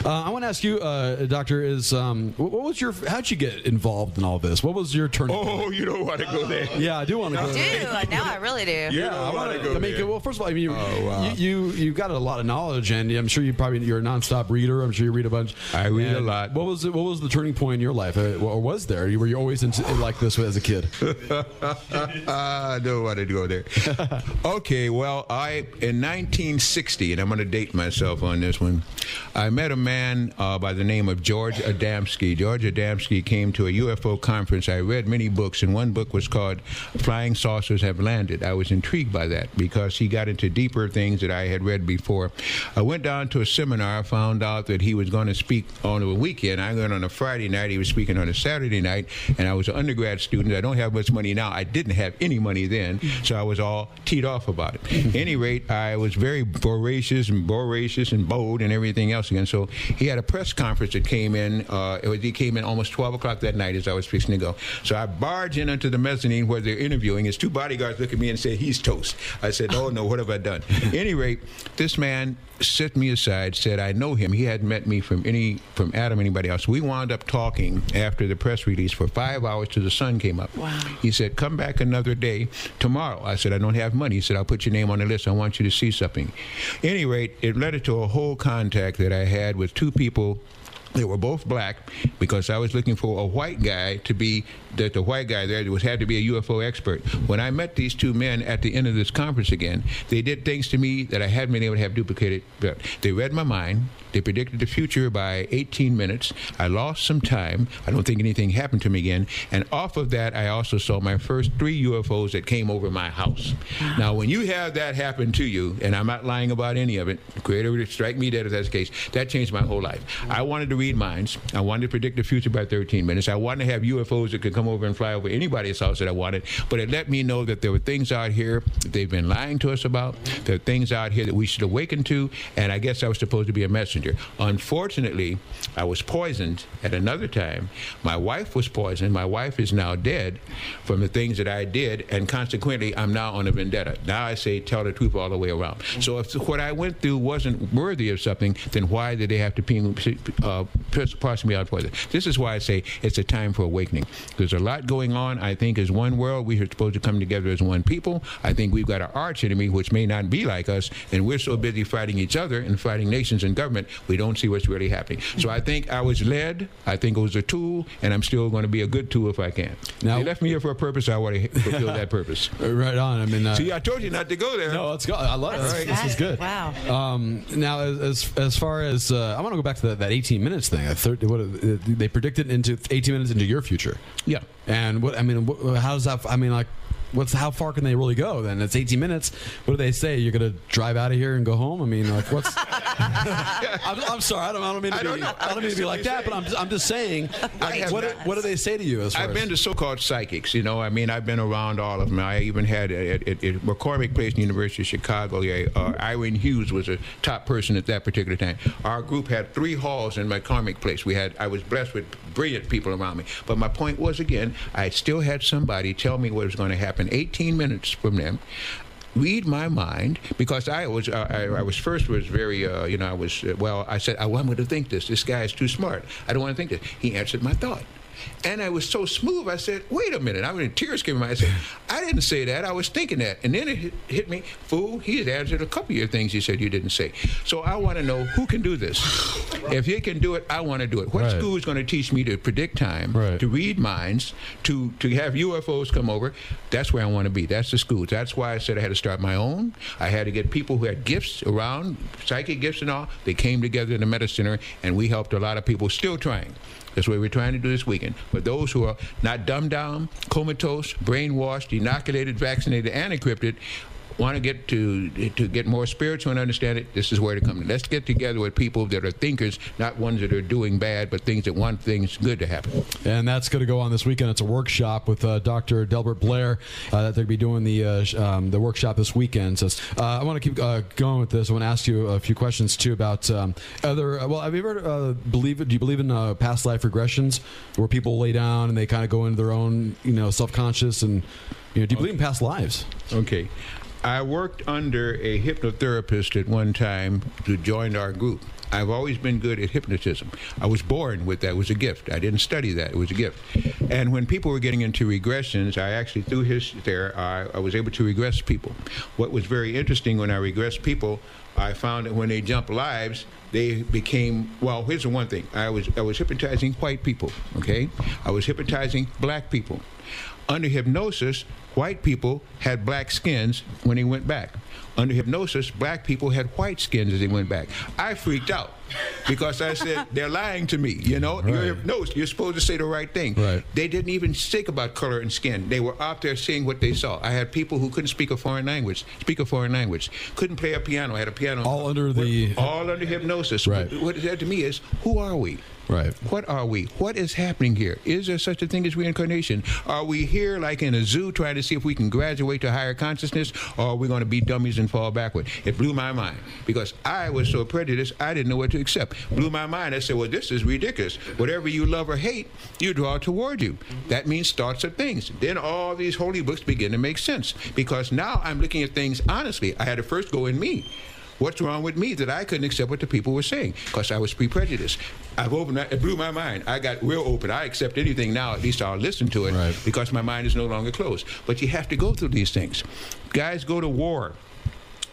Uh, I want to ask you, uh, Doctor, is um, what was your? How'd you get involved in all this? What was your turn? Oh, you don't want to go there. Yeah, I do want to go there. I do. Now I really do. You yeah, I want to go. I mean, there. well, first of all, I mean, you, oh, wow. you you you've got a lot of knowledge, and I'm sure you probably you're a nonstop reader. I'm sure you read a bunch. I read and a lot. What was it, what was the turning point in your life, uh, or was there? Were you always into, like this as a kid? I don't want to go there. Okay, well, I in nineteen sixty, and I'm going to date myself on this one. I met a man uh, by the name of George Adamski. George Adamski came to a U F O conference. I read many books, and one book was called "Flying Saucers Have Landed." landed. I was intrigued by that because he got into deeper things that I had read before. I went down to a seminar, found out that he was going to speak on a weekend. I went on a Friday night. He was speaking on a Saturday night, and I was an undergrad student. I don't have much money now. I didn't have any money then, so I was all teed off about it. At any rate, I was very voracious and voracious and bold and everything else again. So he had a press conference that came in. Uh, it was, he came in almost twelve o'clock that night as I was fixing to go. So I barged in onto the mezzanine where they're interviewing. His two bodyguards look at me and say, he's toast. I said, oh, no, what have I done? At any rate, this man set me aside, said, I know him. He hadn't met me from any from Adam, anybody else. We wound up talking after the press release for five hours till the sun came up. Wow. He said, come back another day tomorrow. I said, I don't have money. He said, I'll put your name on the list. I want you to see something. At any rate, it led to a whole contact that I had with two people. They were both black because I was looking for a white guy to be, that the white guy there was had to be a U F O expert. When I met these two men at the end of this conference again, they did things to me that I hadn't been able to have duplicated. But they read my mind. They predicted the future by eighteen minutes. I lost some time. I don't think anything happened to me again. And off of that, I also saw my first three U F Os that came over my house. Wow. Now, when you have that happen to you, and I'm not lying about any of it, the Creator would strike me dead if that's the case, that changed my whole life. I wanted to read minds. I wanted to predict the future by thirteen minutes. I wanted to have U F Os that could come over and fly over anybody's house that I wanted. But it let me know that there were things out here that they've been lying to us about. There are things out here that we should awaken to. And I guess I was supposed to be a messenger. Unfortunately, I was poisoned at another time. My wife was poisoned. My wife is now dead from the things that I did, and consequently, I'm now on a vendetta. Now I say, tell the truth all the way around. So if what I went through wasn't worthy of something, then why did they have to ping, uh, parse me out for this? This is why I say it's a time for awakening. There's a lot going on. I think as one world, we are supposed to come together as one people. I think we've got our arch enemy, which may not be like us, and we're so busy fighting each other and fighting nations and government, we don't see what's really happening. So I think I was led. I think it was a tool, and I'm still going to be a good tool if I can. Now, they left me here for a purpose. I want to fulfill that purpose. Right on. I mean, uh, see, I told you not to go there. No, let's go. I love that's it. Right. This is good. Wow. Um, now, as as far as uh, I want to go back to that, that eighteen minutes thing. I thir- what, uh, they predicted into eighteen minutes into your future. Yeah. And what I mean, what, how's that? I mean, like. What's how far can they really go then? It's eighteen minutes. What do they say? You're gonna drive out of here and go home? I mean, like, what's? I'm, I'm sorry, I don't, I don't mean to be, I don't, know, I don't mean to be like that, saying. But I'm just, I'm just saying. Like, what, do, what do they say to you? As far I've as? been to so-called psychics. You know, I mean, I've been around all of them. I even had at, at, at McCormick Place, in the University of Chicago. Yeah, uh, Irene Hughes was a top person at that particular time. Our group had three halls in McCormick Place. We had I was blessed with brilliant people around me. But my point was again, I still had somebody tell me what was going to happen. eighteen minutes from them, read my mind, because I was uh, I, I was first was very uh, you know I was uh, well I said I want him to think this this guy is too smart, I don't want to think this. He answered my thought. And I was so smooth, I said, wait a minute. I mean, tears came in my eyes. I said, I didn't say that. I was thinking that. And then it hit, hit me. Fool, he had answered a couple of your things you said you didn't say. So I want to know who can do this. If he can do it, I want to do it. What right. school is going to teach me to predict time, right. to read minds, to, to have U F Os come over? That's where I want to be. That's the school. That's why I said I had to start my own. I had to get people who had gifts around, psychic gifts and all. They came together in the Meta Center, and we helped a lot of people still trying. That's what we're trying to do this weekend. For those who are not dumbed down, comatose, brainwashed, inoculated, vaccinated, and encrypted, want to get to to get more spiritual and understand it, this is where to come. Let's get together with people that are thinkers, not ones that are doing bad, but things that want things good to happen. And that's going to go on this weekend. It's a workshop with uh, Doctor Delbert Blair uh, that they'll be doing the uh, um, the workshop this weekend. So uh, I want to keep uh, going with this. I want to ask you a few questions too about um, other. Well, have you ever uh, believe? Do you believe in uh, past life regressions, where people lay down and they kind of go into their own, you know, subconscious and you know? Do you believe in past lives? Okay. I worked under a hypnotherapist at one time who joined our group. I've always been good at hypnotism. I was born with that. It was a gift. I didn't study that. It was a gift. And when people were getting into regressions, I actually, through his there, I, I was able to regress people. What was very interesting when I regressed people, I found that when they jump lives, they became, well, here's the one thing. I was I was hypnotizing white people, okay? I was hypnotizing black people. Under hypnosis, white people had black skins when they went back. Under hypnosis, black people had white skins as they went back. I freaked out. because I said, they're lying to me, you know? Right. You're, no, you're supposed to say the right thing. Right. They didn't even think about color and skin. They were out there seeing what they saw. I had people who couldn't speak a foreign language, speak a foreign language, couldn't play a piano, had a piano. All under the... All under hypnosis. Right. What that to me is, who are we? Right. What are we? What is happening here? Is there such a thing as reincarnation? Are we here like in a zoo trying to see if we can graduate to higher consciousness, or are we going to be dummies and fall backward? It blew my mind because I was so prejudiced, I didn't know what to accept. Blew my mind. I said, well, this is ridiculous. Whatever you love or hate, you draw toward you. That means thoughts of things. Then all these holy books begin to make sense because now I'm looking at things honestly. I had to first go in me. What's wrong with me that I couldn't accept what the people were saying? Because I was pre-prejudiced. I've opened, it blew my mind. I got real open. I accept anything now. At least I'll listen to it right. because my mind is no longer closed. But you have to go through these things. Guys go to war.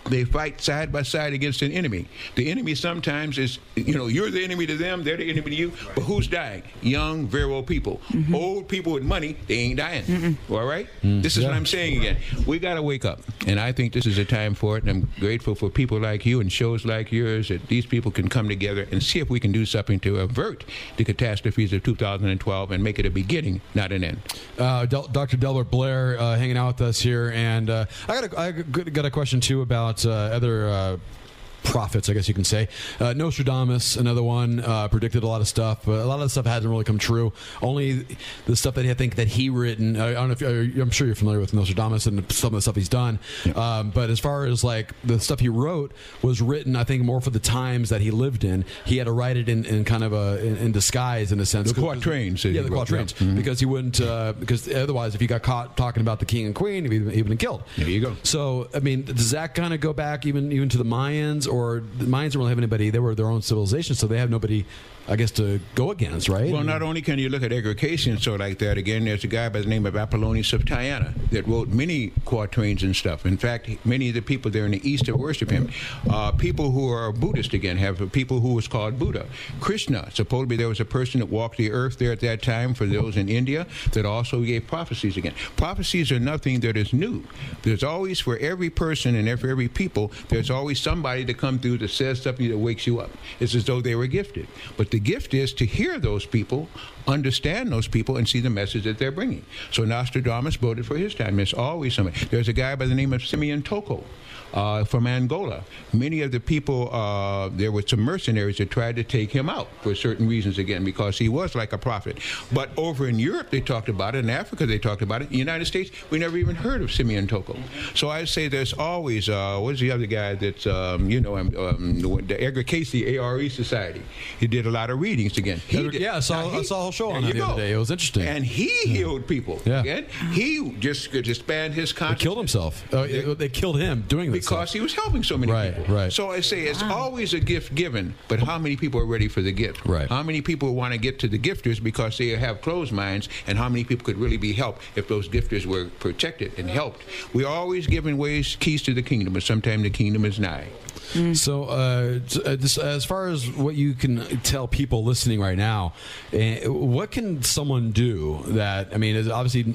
They fight side by side against an enemy. The enemy sometimes is, you know, you're the enemy to them, they're the enemy to you, right. but who's dying? Young, virile people. Mm-hmm. Old people with money, they ain't dying. Mm-hmm. All right? Mm-hmm. This is yeah. what I'm saying again. We got to wake up, and I think this is a time for it, and I'm grateful for people like you and shows like yours that these people can come together and see if we can do something to avert the catastrophes of two thousand twelve and make it a beginning, not an end. Uh, Del- Doctor Delbert Blair uh, hanging out with us here, and uh, I, got a, I got a question, too, about Uh, other uh, prophets, I guess you can say. Uh, Nostradamus, another one, uh, predicted a lot of stuff. But a lot of the stuff hasn't really come true. Only the stuff that I think that he written. I don't know if you're, I'm sure you're familiar with Nostradamus and some of the stuff he's done. Yeah. Um, but as far as like the stuff he wrote was written, I think more for the times that he lived in. He had to write it in, in kind of a in, in disguise, in a sense. The quatrains, yeah, the quatrains, mm-hmm. because he wouldn't. Uh, because otherwise, if you got caught talking about the king and queen, he'd been, he'd been killed. There you go. So I mean, does that kind of go back even even to the Mayans? Or the Mayans don't really have anybody. They were their own civilization, so they have nobody, I guess, to go against, right? Well, not only can you look at education so like that, again, there's a guy by the name of Apollonius of Tyana that wrote many quatrains and stuff. In fact, many of the people there in the East that worship him, uh, people who are Buddhist, again, have people who was called Buddha. Krishna, supposedly there was a person that walked the earth there at that time for those in India that also gave prophecies again. Prophecies are nothing that is new. There's always, for every person and for every people, there's always somebody that come through that says something that wakes you up. It's as though they were gifted. But the gift is to hear those people, understand those people, and see the message that they're bringing. So Nostradamus voted for his time. There's always somebody. There's a guy by the name of Simeon Toko uh, from Angola. Many of the people, uh, there were some mercenaries that tried to take him out for certain reasons, again, because he was like a prophet. But over in Europe, they talked about it. In Africa, they talked about it. In the United States, we never even heard of Simeon Toko. So I say there's always, uh, what's the other guy that's, um, you know, um, um, the Edgar Casey A R E Society. He did a lot of readings again. He did. Yeah, I saw, he, I saw a whole show on that the other day. It was interesting. And he yeah. healed people. Yeah. Again. He just could expand his consciousness. He killed himself. Uh, they, they killed him doing this. Because stuff. He was helping so many right, people. Right. So I say it's wow. always a gift given, but how many people are ready for the gift? Right. How many people want to get to the gifters because they have closed minds, and how many people could really be helped if those gifters were protected and helped? We're always giving ways, keys to the kingdom, but sometimes the kingdom is nigh. Mm. So, uh, just as far as what you can tell people listening right now, what can someone do that, I mean, is obviously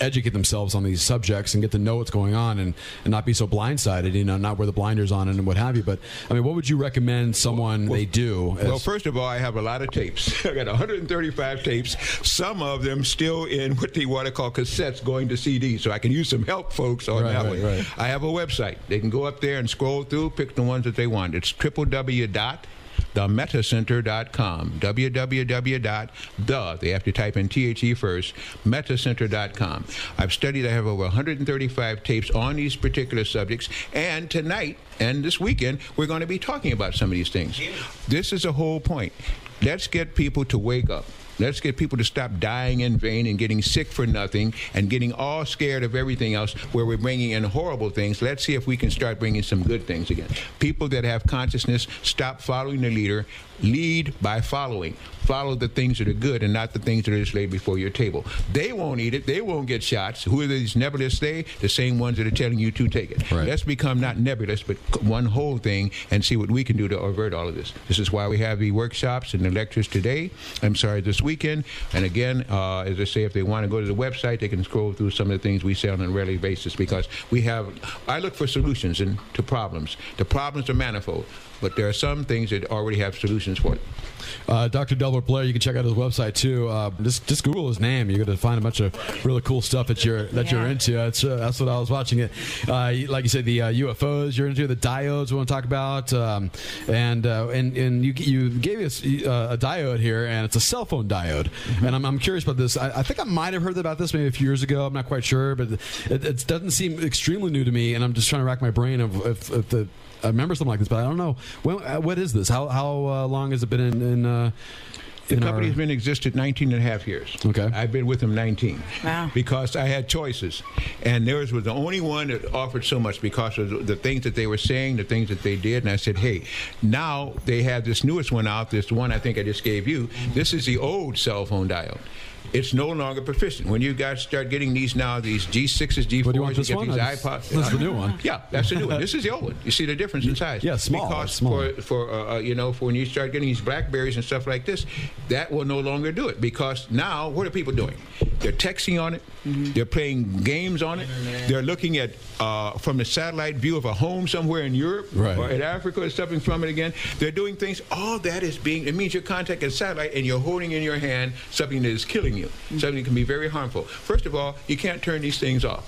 educate themselves on these subjects and get to know what's going on and, and not be so blindsided, you know, not wear the blinders on and what have you. But, I mean, what would you recommend someone well, they do? As, well, first of all, I have a lot of tapes. I got one hundred thirty-five tapes, some of them still in what they want to call cassettes going to C Ds. So I can use some help, folks, on right, that right, one. Right. I have a website. They can go up there and scroll through, pick the ones that they want. It's w w w dot the meta center dot com. w w w dot the, they have to type in T H E first, meta center dot com. I've studied, I have over one hundred thirty-five tapes on these particular subjects, and tonight and this weekend, we're going to be talking about some of these things. This is the whole point. Let's get people to wake up. Let's get people to stop dying in vain and getting sick for nothing and getting all scared of everything else where we're bringing in horrible things. Let's see if we can start bringing some good things again. People that have consciousness, stop following the leader. Lead by following. Follow the things that are good and not the things that are just laid before your table. They won't eat it. They won't get shots. Who are these nebulous they? The same ones that are telling you to take it. Right. Let's become not nebulous, but one whole thing and see what we can do to avert all of this. This is why we have the workshops and the lectures today. I'm sorry, this weekend. And again, uh, as I say, if they want to go to the website, they can scroll through some of the things we say on a regular basis, because we have, I look for solutions in, to problems. The problems are manifold, but there are some things that already have solutions for it. Uh, Doctor Delbert Blair, you can check out his website too. Uh, just just Google his name. You're going to find a bunch of really cool stuff that you're that yeah. you're into. That's uh, that's what I was watching it. Uh, like you said, the uh, U F Os you're into, the diodes we want to talk about, um, and uh, and and you you gave us uh, a diode here, and it's a cell phone diode. Mm-hmm. And I'm I'm curious about this. I, I think I might have heard about this maybe a few years ago. I'm not quite sure, but it, it doesn't seem extremely new to me. And I'm just trying to rack my brain of if, if the I remember something like this, but I don't know. When, uh, what is this? How how uh, long has it been in? in uh The company's our... been existed nineteen and a half years. Okay. I've been with them nineteen. Wow. Because I had choices. And theirs was the only one that offered so much because of the things that they were saying, the things that they did. And I said, hey, now they have this newest one out, this one I think I just gave you. This is the old cell phone dial. It's no longer proficient. When you guys start getting these now, these G sixes, G fours, what do you want, you get one? These iPods. That's the new one. Yeah, that's the new one. This is the old one. You see the difference in size. Yeah, small. Because small. for, for uh, you know, for when you start getting these Blackberries and stuff like this, that will no longer do it. Because now, what are people doing? They're texting on it. Mm-hmm. They're playing games on it. They're looking at, uh, from the satellite view of a home somewhere in Europe right. or in Africa or something from it again. They're doing things. All that is being, it means you're contacting a satellite and you're holding in your hand something that is killing you. Mm-hmm. Something that can be very harmful. First of all, you can't turn these things off.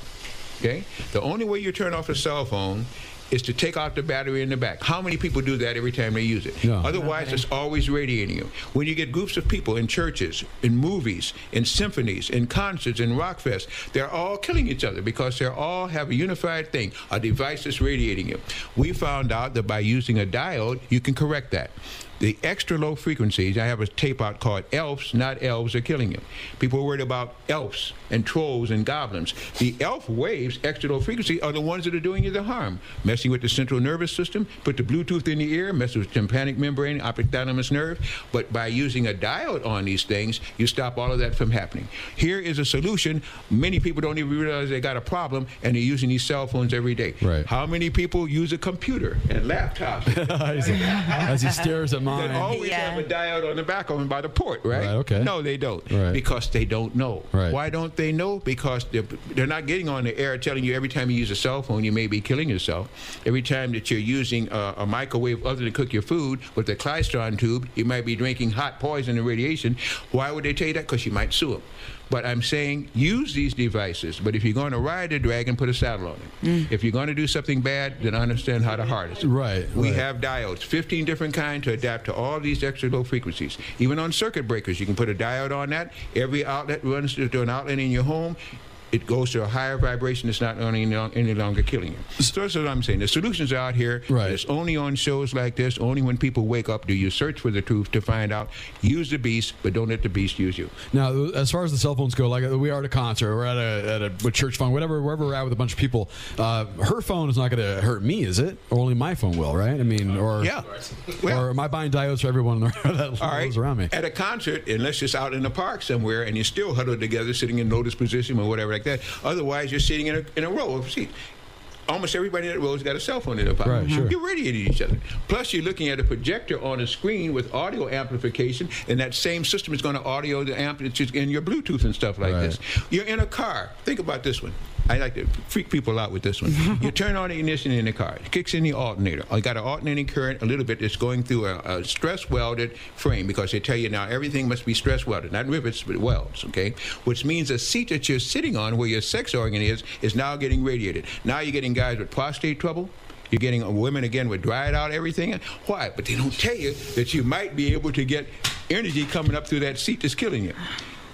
Okay? The only way you turn off a cell phone is to take out the battery in the back. How many people do that every time they use it? No. Otherwise, okay. it's always radiating you. When you get groups of people in churches, in movies, in symphonies, in concerts, in rock fest, they're all killing each other because they all have a unified thing, a device that's radiating you. We found out that by using a diode, you can correct that. The extra low frequencies, I have a tape out called Elfs, Not Elves Are Killing You. People are worried about elves and trolls and goblins. The elf waves, extra low frequency, are the ones that are doing you the harm. Messing with the central nervous system, put the Bluetooth in the ear, mess with the tympanic membrane, ophthalmos nerve. But by using a diode on these things, you stop all of that from happening. Here is a solution. Many people don't even realize they got a problem, and they're using these cell phones every day. Right. How many people use a computer and laptops? As he stares at That always yeah. have a diode on the back of them by the port, right? right okay. No, they don't. Right. Because they don't know. Right. Why don't they know? Because they're, they're not getting on the air telling you every time you use a cell phone, you may be killing yourself. Every time that you're using a, a microwave oven to cook your food with a Klystron tube, you might be drinking hot poison and radiation. Why would they tell you that? Because you might sue them. But I'm saying use these devices. But if you're going to ride a dragon, put a saddle on it. Mm. If you're going to do something bad, then understand how to harness it. Right. We right. have diodes, fifteen different kinds to adapt to all these extra low frequencies. Even on circuit breakers, you can put a diode on that. Every outlet runs to an outlet in your home. It goes to a higher vibration. It's not any, any longer killing you. So that's what I'm saying. The solutions are out here. Right. It's only on shows like this. Only when people wake up do you search for the truth to find out. Use the beast, but don't let the beast use you. Now, as far as the cell phones go, like we are at a concert, we're at a, at a, a church fun, whatever, wherever we're at with a bunch of people. Uh, her phone is not going to hurt me, is it? Or only my phone will, right? I mean, or yeah. well, or am I buying diodes for everyone that all right. around me? At a concert, unless it's out in the park somewhere and you're still huddled together, sitting in lotus position or whatever. Like that. Otherwise, you're sitting in a, in a row of seats. Almost everybody that rolls got a cell phone in their pocket. Right, sure. You're radiating each other. Plus, you're looking at a projector on a screen with audio amplification, and that same system is going to audio the amp in your Bluetooth and stuff like right. this. You're in a car. Think about this one. I like to freak people out with this one. You turn on the ignition in the car. It kicks in the alternator. I got an alternating current, a little bit that's going through a, a stress-welded frame, because they tell you now everything must be stress-welded, not rivets, but welds, okay? Which means the seat that you're sitting on where your sex organ is is now getting radiated. Now you're getting guys with prostate trouble. You're getting women, again, with dried out everything. Why? But they don't tell you that you might be able to get energy coming up through that seat that's killing you.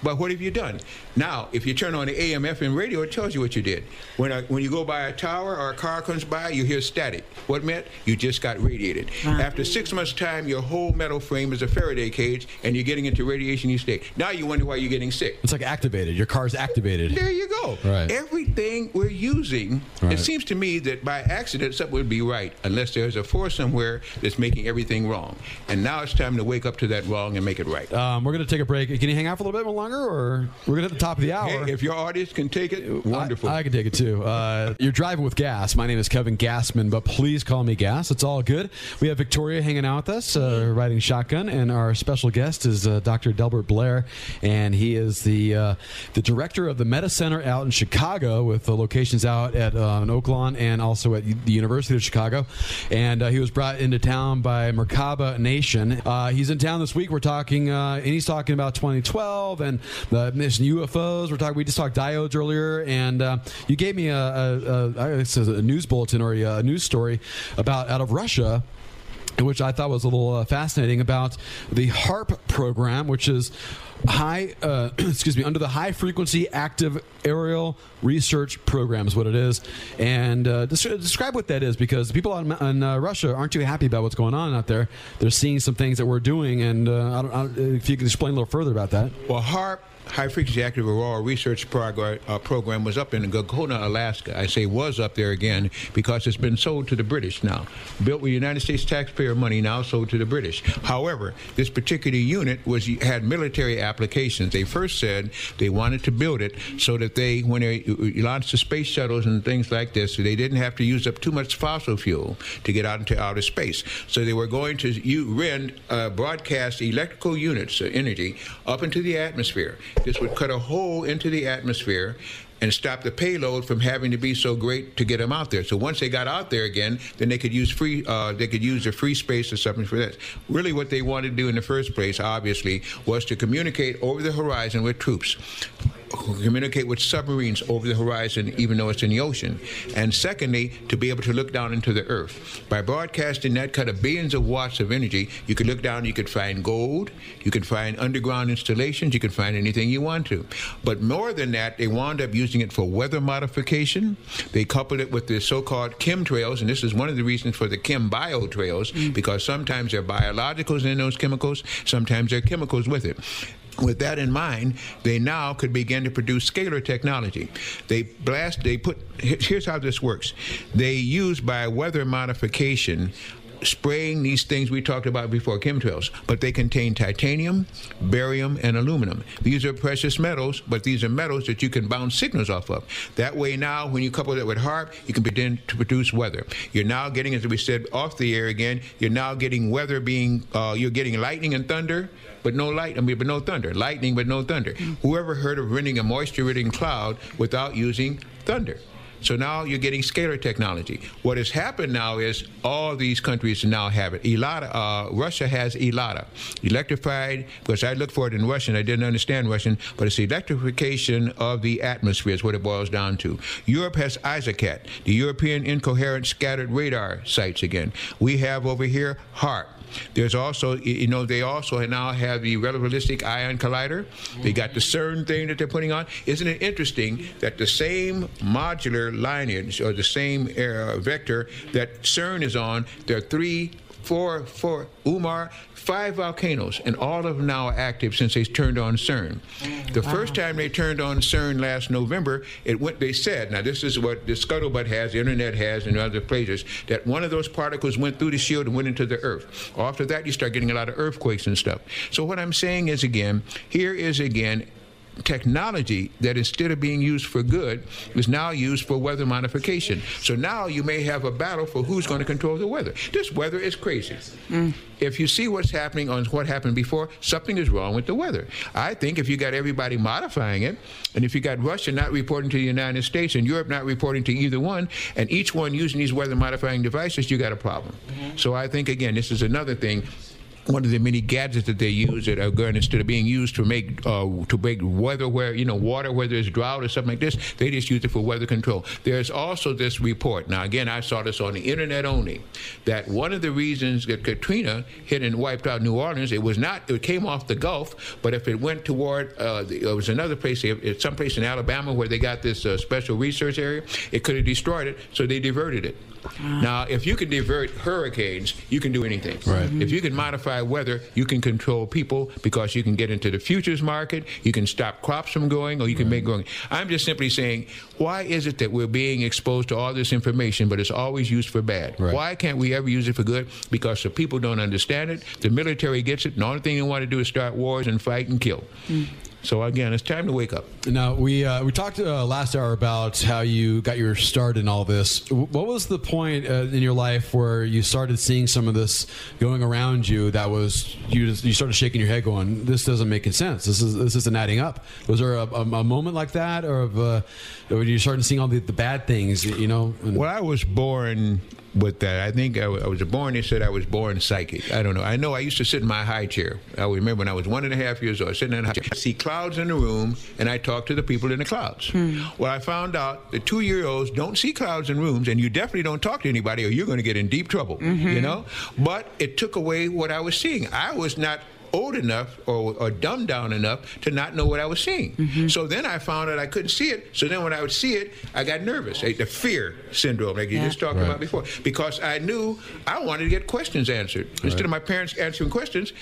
But what have you done? Now, if you turn on the A M F M radio, it tells you what you did. When a, when you go by a tower or a car comes by, you hear static. What meant? You just got radiated. Wow. After six months' time, your whole metal frame is a Faraday cage, and you're getting into radiation each day. Now you wonder why you're getting sick. It's like activated. Your car's activated. There you go. Right. Everything we're using, right. it seems to me that by accident, something would be right, unless there's a force somewhere that's making everything wrong. And now it's time to wake up to that wrong and make it right. Um, we're going to take a break. Can you hang out for a little bit more longer? longer, or we're going to hit the top of the hour? Hey, if your audience can take it, wonderful. I, I can take it, too. Uh, you're driving with gas. My name is Kevin Gasman, but please call me Gas. It's all good. We have Victoria hanging out with us, uh, riding shotgun, and our special guest is uh, Doctor Delbert Blair, and he is the uh, the director of the Meta Center out in Chicago with the locations out at uh, Oak Lawn and also at the University of Chicago, and uh, he was brought into town by Merkaba Nation. Uh, he's in town this week. We're talking, uh, and he's talking about twenty twelve and the mission U F Os. We're talking. We just talked diodes earlier, and uh, you gave me a, a, a, a news bulletin or a, a news story about out of Russia, which I thought was a little uh, fascinating about the HAARP program, which is high, uh, excuse me, under the High Frequency Active Aerial Research Program is what it is. And uh, des- describe what that is, because people out in, in uh, Russia aren't too happy about what's going on out there. They're seeing some things that we're doing, and uh, I don't, I don't, if you could explain a little further about that. Well, HAARP, High Frequency Active Aurora Research Progr- uh, Program was up in Dogon, Alaska. I say was up there again because it's been sold to the British now. Built with United States taxpayer money, now sold to the British. However, this particular unit was had military applications. They first said they wanted to build it so that they, when they launched the space shuttles and things like this, they didn't have to use up too much fossil fuel to get out into outer space. So they were going to u- rend, uh, broadcast electrical units of energy up into the atmosphere. This would cut a hole into the atmosphere and stop the payload from having to be so great to get them out there. So once they got out there again, then they could use free, uh, they could use the free space or something for that. Really what they wanted to do in the first place, obviously, was to communicate over the horizon with troops, communicate with submarines over the horizon, even though it's in the ocean. And secondly, to be able to look down into the earth. By broadcasting that kind of billions of watts of energy, you could look down, you could find gold, you could find underground installations, you could find anything you want to. But more than that, they wound up using it for weather modification. They coupled it with the so-called chemtrails, and this is one of the reasons for the chem bio trails, mm. because sometimes there are biologicals in those chemicals, sometimes there are chemicals with it. With that in mind, they now could begin to produce scalar technology. They blast, they put, here's how this works. They use by weather modification, spraying these things we talked about before, chemtrails, but they contain titanium, barium, and aluminum. These are precious metals, but these are metals that you can bounce signals off of. That way now, when you couple it with HAARP, you can begin to produce weather. You're now getting, as we said off the air again, you're now getting weather being, uh, you're getting lightning and thunder, but no light, I mean, but no thunder. Lightning, but no thunder. Mm-hmm. Whoever heard of rending a moisture-ridding cloud without using thunder? So now you're getting scalar technology. What has happened now is all these countries now have it. ELADA, uh, Russia has ELADA, electrified, because I looked for it in Russian. I didn't understand Russian, but it's the electrification of the atmosphere is what it boils down to. Europe has ISACAT, the European Incoherent Scattered Radar Sites again. We have over here HAARP. There's also, you know, they also now have the relativistic ion collider. They got the CERN thing that they're putting on. Isn't it interesting that the same modular lineage or the same uh, vector that CERN is on, there are three, four, four, Umar, five volcanoes, and all of them now are active since they turned on CERN. The wow. first time they turned on CERN last November, it went. They said, now this is what the scuttlebutt has, the internet has, and other places, that one of those particles went through the shield and went into the earth. After that, you start getting a lot of earthquakes and stuff. So what I'm saying is, again, here is again, technology that instead of being used for good is now used for weather modification. So now you may have a battle for who's going to control the weather. This weather is crazy. Mm. If you see what's happening on what happened before, something is wrong with the weather. I think if you got everybody modifying it, and if you got Russia not reporting to the United States and Europe not reporting to either one, and each one using these weather modifying devices, you got a problem. Mm-hmm. So I think, again, this is another thing. One of the many gadgets that they use that are going, instead of being used to make uh, to make weather where, you know, water, whether it's drought or something like this, they just use it for weather control. There's also this report. Now, again, I saw this on the internet only, that one of the reasons that Katrina hit and wiped out New Orleans, it was not, it came off the Gulf, but if it went toward, uh, it was another place, someplace in Alabama where they got this uh, special research area, it could have destroyed it, so they diverted it. Now, if you can divert hurricanes, you can do anything. Right. Mm-hmm. If you can modify weather, you can control people because you can get into the futures market, you can stop crops from growing, or you can right. make growing. I'm just simply saying, why is it that we're being exposed to all this information, but it's always used for bad? Right. Why can't we ever use it for good? Because the people don't understand it, the military gets it, and the only thing they want to do is start wars and fight and kill. Mm. So again, it's time to wake up. Now, we uh, we talked uh, last hour about how you got your start in all this. What was the point uh, in your life where you started seeing some of this going around you that was, you just, you started shaking your head going, this doesn't make any sense. This, is, this isn't adding up. Was there a, a, a moment like that, or of, uh, were you starting seeing all the, the bad things, you know? And- well, I was born... with that. I think I, I was born, they said I was born psychic. I don't know. I know I used to sit in my high chair. I remember when I was one and a half years old, sitting in a high chair. I see clouds in the room, and I talk to the people in the clouds. Hmm. Well, I found out the two-year-olds don't see clouds in rooms, and you definitely don't talk to anybody, or you're going to get in deep trouble, mm-hmm. you know? But it took away what I was seeing. I was not old enough or, or dumbed down enough to not know what I was seeing. Mm-hmm. So then I found out I couldn't see it. So then when I would see it, I got nervous. The fear syndrome, like you yeah. just talked right. about before. Because I knew I wanted to get questions answered. Right. Instead of my parents answering questions,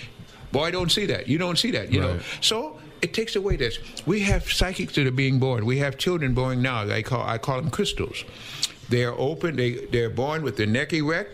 boy, I don't see that. You don't see that, you right. know. So it takes away this. We have psychics that are being born. We have children born now. I call, I call them crystals. They're open. They, they're born with their neck erect,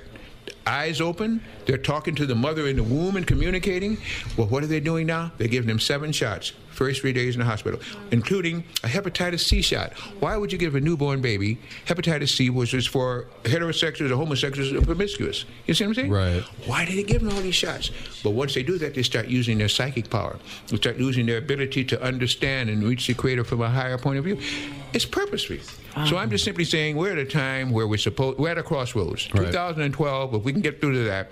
eyes open. They're talking to the mother in the womb and communicating. Well, what are they doing now? They're giving them seven shots, first three days in the hospital, including a hepatitis C shot. Why would you give a newborn baby hepatitis C, which is for heterosexuals or homosexuals or promiscuous? You see what I'm saying? Right. Why did they give them all these shots? But once they do that, they start using their psychic power. They start losing their ability to understand and reach the Creator from a higher point of view. It's purposeful. Um. So I'm just simply saying we're at a time where we're supposed, we're at a crossroads. Right. two thousand twelve, if we can get through to that,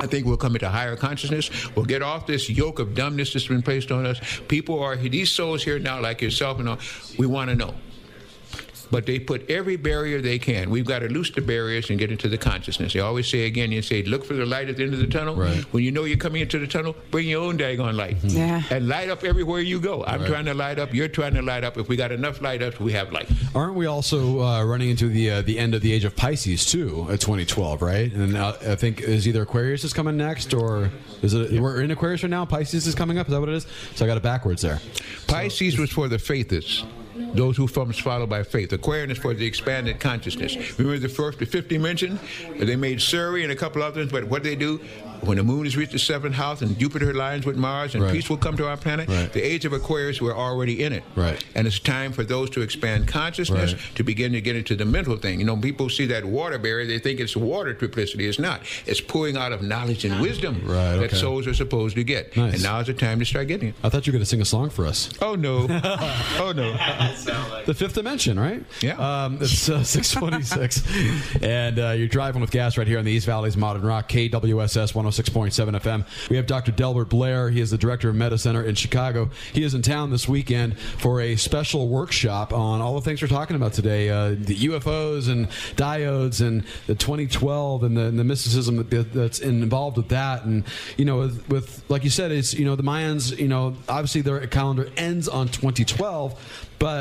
I think we'll come into higher consciousness. We'll get off this yoke of dumbness that's been placed on us. People are, these souls here now, like yourself and all, we want to know. But they put every barrier they can. We've got to loose the barriers and get into the consciousness. They always say again, you say, look for the light at the end of the tunnel. Right. When you know you're coming into the tunnel, bring your own daggone light. Mm-hmm. Yeah. And light up everywhere you go. I'm right. trying to light up. You're trying to light up. If we got enough light up, we have light. Aren't we also uh, running into the uh, the end of the age of Pisces, too, at twenty twelve, right? And uh, I think is either Aquarius is coming next, or is it yeah. we're in Aquarius right now? Pisces is coming up? Is that what it is? So I got it backwards there. Pisces so, was for the faithers. Those who follow by faith. Aquarius for the expanded consciousness. Remember the first, the fifth dimension? They made Surrey and a couple others, but what did they do? When the moon has reached the seventh house and Jupiter aligns with Mars and right. peace will come to our planet, right. the age of Aquarius, we're already in it. Right. And it's time for those to expand consciousness right. to begin to get into the mental thing. You know, people see that water barrier, they think it's water triplicity. It's not. It's pouring out of knowledge and wisdom right, okay. that souls are supposed to get. Nice. And now is the time to start getting it. I thought you were going to sing a song for us. Oh, no. Oh, no. Like the fifth dimension, right? Yeah. Um, it's uh, six twenty-six. And uh, you're driving with gas right here on the East Valley's Modern Rock, K W S S one oh six point seven F M. We have Doctor Delbert Blair. He is the director of Meta Center in Chicago. He is in town this weekend for a special workshop on all the things we're talking about today, uh, the U F Os and diodes and the twenty twelve and the, and the mysticism that, that's involved with that. And, you know, with, with, like you said, it's, you know, the Mayans, you know, obviously their calendar ends on twenty twelve, but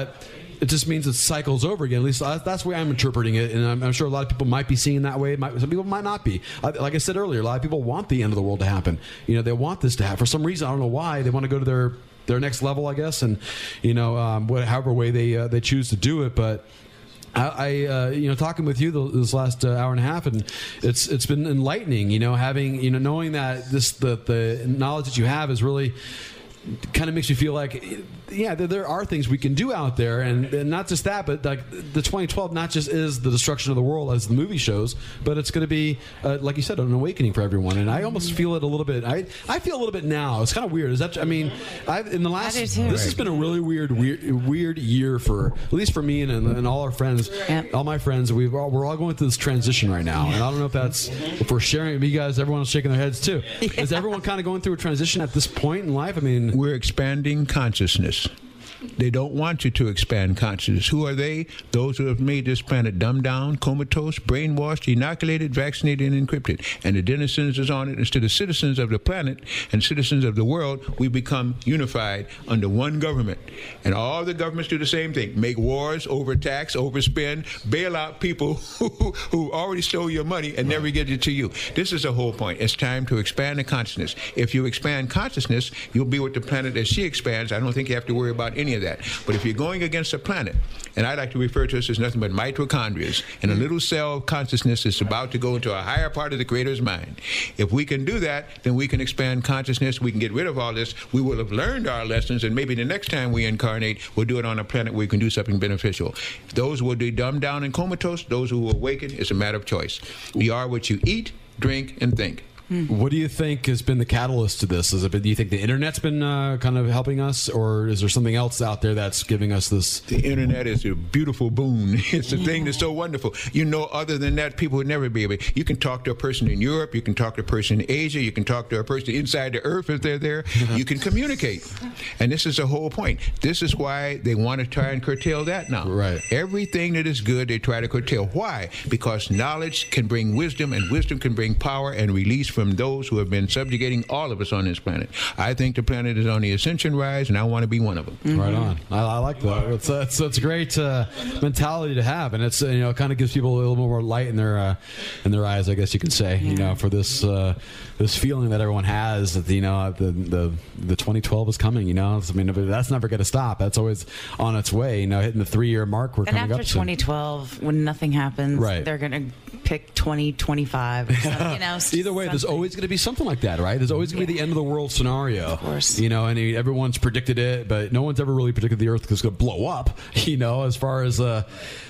it just means it cycles over again. At least that's the way I'm interpreting it, and I'm, I'm sure a lot of people might be seeing it that way. Might, some people might not be. I, like I said earlier, a lot of people want the end of the world to happen. You know, they want this to happen for some reason. I don't know why. They want to go to their, their next level, I guess, and you know, um, whatever way they uh, they choose to do it, but. I, uh, you know, talking with you this last uh, hour and a half, and it's it's been enlightening. You know, having you know, knowing that this the the knowledge that you have is really. Kind of makes you feel like, yeah, there are things we can do out there, and, and not just that, but like the twenty twelve not just is the destruction of the world as the movie shows, but it's going to be, uh, like you said, an awakening for everyone. And I almost feel it a little bit. I I feel a little bit now. It's kind of weird. Is that? I mean, I've, in the last, this has been a really weird, weird, weird year for at least for me and and all our friends, yep. all my friends. We've all, we're all going through this transition right now, and I don't know if that's if we're sharing it with you guys. Everyone's shaking their heads too. Yeah. Is everyone kind of going through a transition at this point in life? I mean. We're expanding consciousness. They don't want you to expand consciousness. Who are they? Those who have made this planet dumbed down, comatose, brainwashed, inoculated, vaccinated, and encrypted. And the denizens is on it. Instead of citizens of the planet and citizens of the world, we become unified under one government. And all the governments do the same thing. Make wars, overtax, overspend, bail out people who, who already stole your money and never get it to you. This is the whole point. It's time to expand the consciousness. If you expand consciousness, you'll be with the planet as she expands. I don't think you have to worry about anything. any of that. But if you're going against a planet, and I like to refer to us as nothing but mitochondria, and a little cell consciousness is about to go into a higher part of the Creator's mind. If we can do that, then we can expand consciousness. We can get rid of all this. We will have learned our lessons, and maybe the next time we incarnate, we'll do it on a planet where we can do something beneficial. Those will be dumbed down and comatose. Those who awaken, it's a matter of choice. You are what you eat, drink, and think. What do you think has been the catalyst to this? Is it been, do you think the internet's been uh, kind of helping us, or is there something else out there that's giving us this? The internet is a beautiful boon. It's a thing that's so wonderful. You know, other than that, people would never be able to. You can talk to a person in Europe. You can talk to a person in Asia. You can talk to a person inside the earth if they're there. You can communicate. And this is the whole point. This is why they want to try and curtail that now. Right. Everything that is good, they try to curtail. Why? Because knowledge can bring wisdom, and wisdom can bring power and release from those who have been subjugating all of us on this planet. I think the planet is on the ascension rise, and I want to be one of them. Mm-hmm. Right on. I, I like that. It's a, it's, it's a great uh, mentality to have, and it's, you know, it kind of gives people a little more light in their uh, in their eyes, I guess you could say. Yeah. You know, for this uh, this feeling that everyone has that, you know, the the, the twenty twelve is coming. You know, I mean, that's never going to stop. That's always on its way. You know, hitting the three year mark. We're and coming up. And after twenty twelve, soon. When nothing happens, right. They're going to pick twenty twenty-five. Or something, you know, either way, there's always going to be something like that, right? There's always going to yeah. be the end of the world scenario. Of course. You know, and everyone's predicted it, but no one's ever really predicted the Earth is going to blow up, you know, as far as, uh,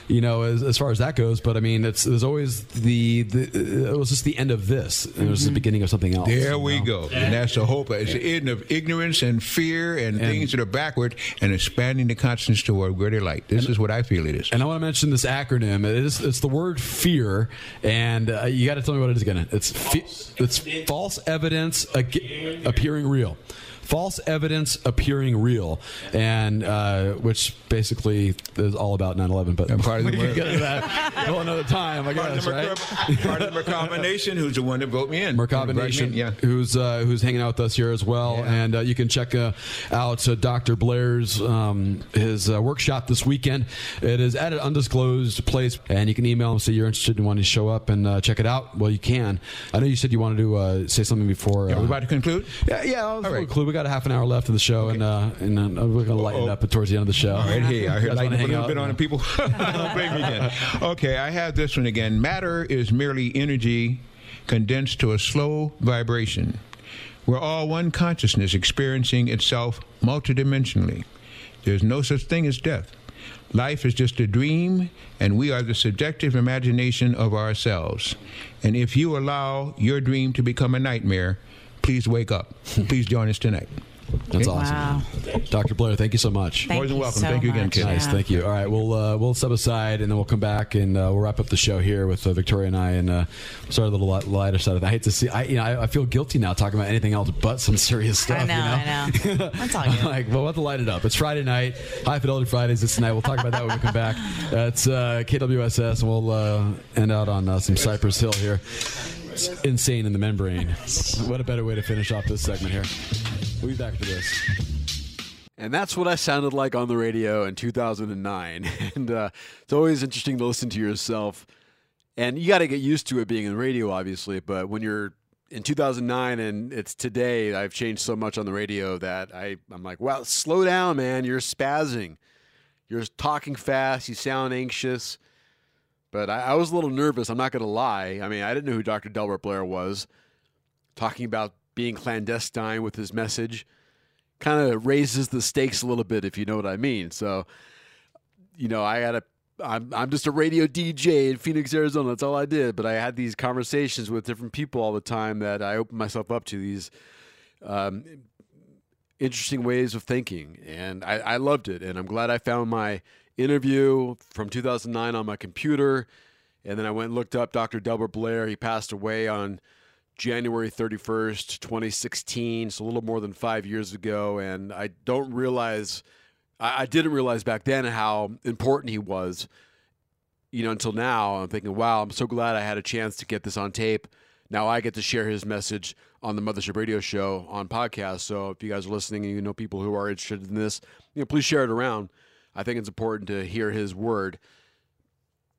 you know, as, as far as that goes. But, I mean, it's there's always the, the it was just the end of this. And it was mm-hmm. the beginning of something else. There we know? go. Yeah. And that's the hope. It's yeah. the end of ignorance and fear and, and things that are backward and expanding the consciousness toward greater light. This and, is what I feel it is. And I want to mention this acronym. It is, it's the word fear, and uh, you got to tell me what it is again. It's fear. It's false evidence ag- appearing real. False evidence appearing real, and uh, which basically is all about nine eleven. But and part of the we can get to that a whole another time, I guess, right? Part of the Merkaba Nation, who's the one that vote me in. Merkaba Nation, yeah. who's uh, who's hanging out with us here as well, yeah. and uh, you can check uh, out uh, Doctor Blair's um, his uh, workshop this weekend. It is at an undisclosed place, and you can email him. Say you're interested in wanting to show up and uh, check it out. Well, you can. I know you said you wanted to uh, say something before. Uh, yeah, we're about to conclude. Yeah, yeah. All right. Conclude. We got a half an hour left of the show, okay. and uh, and uh, we're going to lighten it up towards the end of the show. All right, hey, I heard lighten a little out, bit on the people. Okay, I have this one again. Matter is merely energy condensed to a slow vibration. We're all one consciousness experiencing itself multidimensionally. There's no such thing as death. Life is just a dream, and we are the subjective imagination of ourselves. And if you allow your dream to become a nightmare, please wake up. Please join us tonight. That's okay. Awesome. Wow. Doctor Blair, thank you so much. Thank More than welcome. So thank you again, Kevin. Nice, yeah. Thank you. All right, we'll uh, we'll step aside, and then we'll come back, and uh, we'll wrap up the show here with uh, Victoria and I. And uh, sorry, a little lighter side of that. I hate to see. I you know I, I feel guilty now talking about anything else but some serious stuff. I know. You know? I know. That's all good. Like, well, we'll have to light it up. It's Friday night. High Fidelity Fridays is tonight. We'll talk about that when we come back. Uh, it's uh, K W S S, and we'll uh, end out on uh, some Cypress Hill here. It's insane in the membrane. What a better way to finish off this segment here. We'll be back for this. And that's what I sounded like on the radio in two thousand nine. And uh, it's always interesting to listen to yourself. And you got to get used to it being in the radio, obviously. But when you're in two thousand nine and it's today, I've changed so much on the radio that I, I'm like, wow, slow down, man. You're spazzing. You're talking fast. You sound anxious. But I, I was a little nervous, I'm not going to lie. I mean, I didn't know who Doctor Delbert Blair was, talking about being clandestine with his message. Kind of raises the stakes a little bit, if you know what I mean. So, you know, I gotta, I'm, I'm just a radio D J in Phoenix, Arizona. That's all I did. But I had these conversations with different people all the time that I opened myself up to these um, interesting ways of thinking. And I, I loved it. And I'm glad I found my interview from two thousand nine on my computer, and then I went and looked up Doctor Delbert Blair. He passed away on January thirty-first, twenty sixteen, so a little more than five years ago, and I don't realize, I, I didn't realize back then how important he was, you know, until now. I'm thinking, wow, I'm so glad I had a chance to get this on tape. Now I get to share his message on the Mothership Radio Show on podcast, so if you guys are listening and you know people who are interested in this, you know, please share it around. I think it's important to hear his word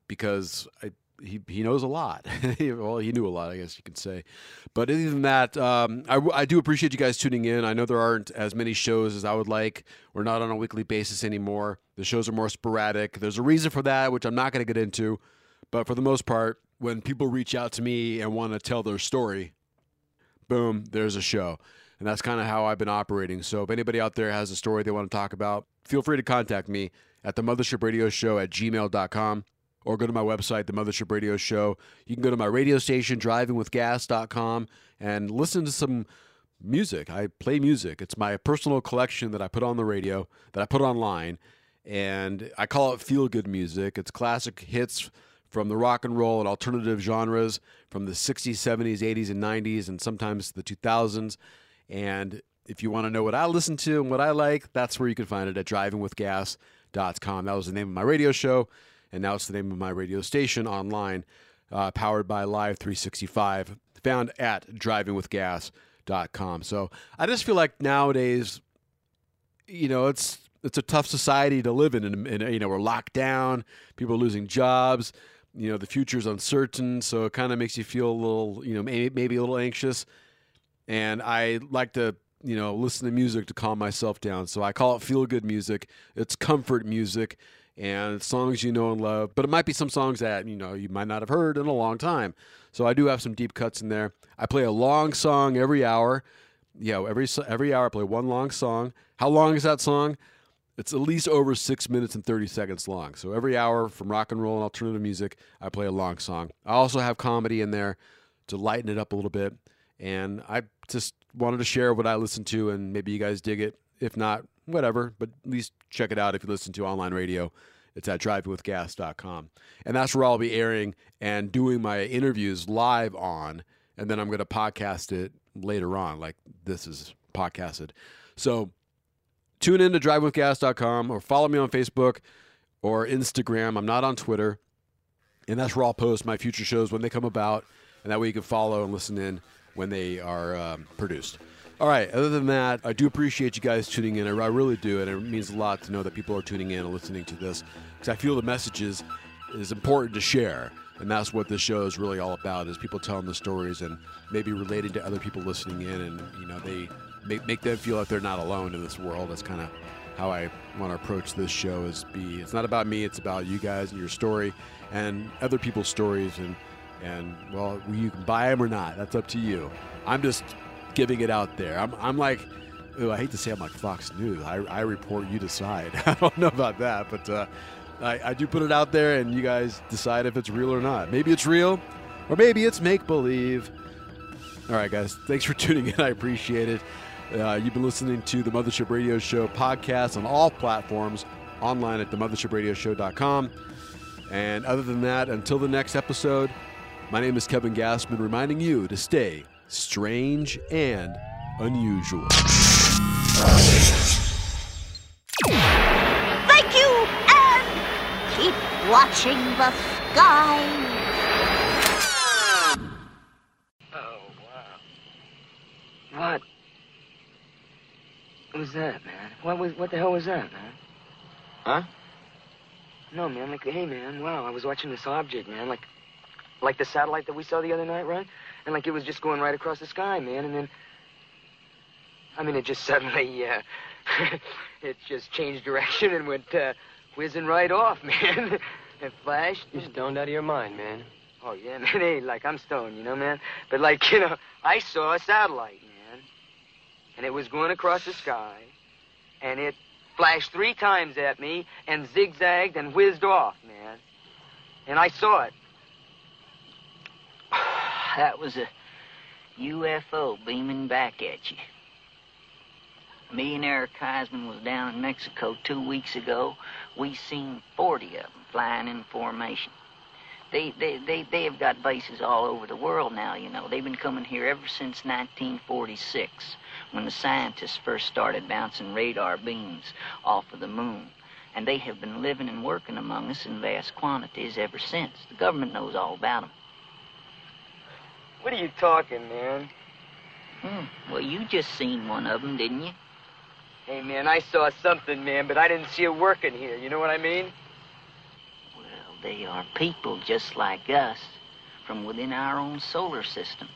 because I, he, he knows a lot. Well, he knew a lot, I guess you could say. But other than that, um, I, I do appreciate you guys tuning in. I know there aren't as many shows as I would like. We're not on a weekly basis anymore. The shows are more sporadic. There's a reason for that, which I'm not going to get into. But for the most part, when people reach out to me and want to tell their story, boom, there's a show. And that's kind of how I've been operating. So if anybody out there has a story they want to talk about, feel free to contact me at the mothership radio show at gmail dot com, or go to my website, The Mothership Radio Show. You can go to my radio station, driving with gas dot com, and listen to some music. I play music. It's my personal collection that I put on the radio, that I put online, and I call it feel-good music. It's classic hits from the rock and roll and alternative genres from the sixties, seventies, eighties, and nineties, and sometimes the two thousands. And if you want to know what I listen to and what I like, that's where you can find it, at driving with gas dot com. That was the name of my radio show, and now it's the name of my radio station online, uh, powered by Live three sixty-five, found at driving with gas dot com. So I just feel like nowadays, you know, it's it's a tough society to live in, and, and you know, we're locked down, people are losing jobs, you know, the future's uncertain, so it kind of makes you feel a little, you know, maybe, maybe a little anxious. And I like to, you know, listen to music to calm myself down. So I call it feel-good music. It's comfort music and songs you know and love. But it might be some songs that, you know, you might not have heard in a long time. So I do have some deep cuts in there. I play a long song every hour. Yeah, every, every hour I play one long song. How long is that song? It's at least over six minutes and thirty seconds long. So every hour from rock and roll and alternative music, I play a long song. I also have comedy in there to lighten it up a little bit. And I just wanted to share what I listen to, and maybe you guys dig it. If not, whatever, but at least check it out if you listen to online radio. It's at driving with gas dot com. And that's where I'll be airing and doing my interviews live on, and then I'm going to podcast it later on, like this is podcasted. So tune in to driving with gas dot com, or follow me on Facebook or Instagram. I'm not on Twitter. And that's where I'll post my future shows when they come about, and that way you can follow and listen in when they are um, produced. All right, other than that, I do appreciate you guys tuning in. I really do, and it means a lot to know that people are tuning in and listening to this, because I feel the message is, is important to share, and that's what this show is really all about, is people telling the stories and maybe relating to other people listening in, and you know, they make, make them feel like they're not alone in this world. That's kind of how I want to approach this show, is be, it's not about me, it's about you guys and your story and other people's stories, and And, well, you can buy them or not. That's up to you. I'm just giving it out there. I'm, I'm like, ooh, I hate to say I'm like Fox News. I, I report, you decide. I don't know about that, but uh, I, I do put it out there, and you guys decide if it's real or not. Maybe it's real, or maybe it's make-believe. All right, guys, thanks for tuning in. I appreciate it. Uh, you've been listening to the Mothership Radio Show podcast on all platforms, online at the mothership radio show dot com. And other than that, until the next episode, my name is Kevin Gasman, reminding you to stay strange and unusual. Thank you, and keep watching the sky. Oh, wow. What? What was that, man? What was? What the hell was that, man? Huh? No, man, like, hey, man, wow, I was watching this object, man, like... Like the satellite that we saw the other night, right? And like it was just going right across the sky, man. And then, I mean, it just suddenly, uh, it just changed direction and went uh, whizzing right off, man. It flashed. You're stoned out of your mind, man. Oh, yeah, man. Hey, like, I'm stoned, you know, man. But like, you know, I saw a satellite, man. And it was going across the sky. And it flashed three times at me and zigzagged and whizzed off, man. And I saw it. That was a U F O beaming back at you. Millionaire Kaisman was down in Mexico two weeks ago. We seen forty of them flying in formation. They, they, they, they have got bases all over the world now, you know. They've been coming here ever since nineteen forty-six, when the scientists first started bouncing radar beams off of the moon. And they have been living and working among us in vast quantities ever since. The government knows all about them. What are you talking, man? Hmm. Well, you just seen one of them, didn't you? Hey, man, I saw something, man, but I didn't see it working here. You know what I mean? Well, They are people just like us from within our own solar system,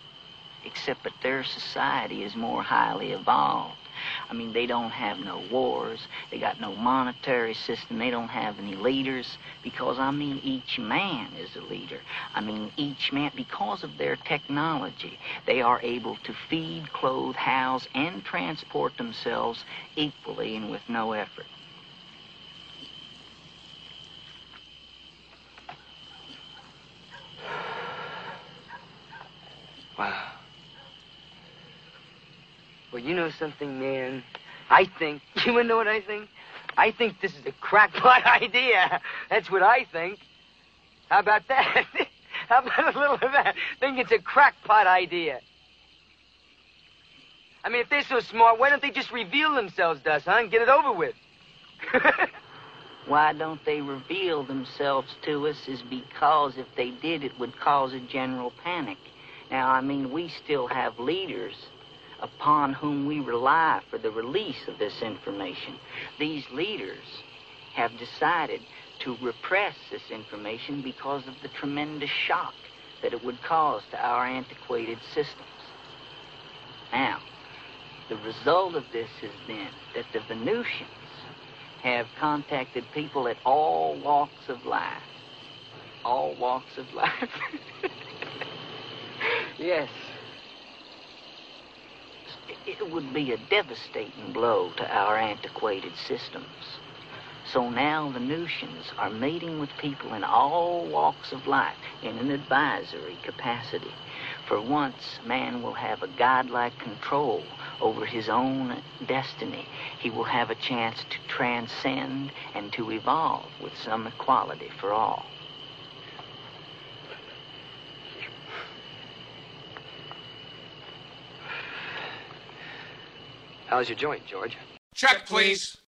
except that their society is more highly evolved. I mean, they don't have no wars. They got no monetary system. They don't have any leaders because, I mean, each man is a leader. I mean, each man, because of their technology, they are able to feed, clothe, house, and transport themselves equally and with no effort. Wow. Well, you know something, man? I think, you wanna know what I think? I think this is a crackpot idea. That's what I think. How about that? How about a little of that? I think it's a crackpot idea. I mean, if they're so smart, why don't they just reveal themselves to us, huh, and get it over with? Why don't they reveal themselves to us is because if they did, it would cause a general panic. Now, I mean, we still have leaders upon whom we rely for the release of this information. These leaders have decided to repress this information because of the tremendous shock that it would cause to our antiquated systems. Now, the result of this has been that the Venusians have contacted people at all walks of life. All walks of life. Yes. It would be a devastating blow to our antiquated systems. So now the Venusians are meeting with people in all walks of life in an advisory capacity. For once, man will have a godlike control over his own destiny. He will have a chance to transcend and to evolve with some equality for all. How's your joint, George? Check, please.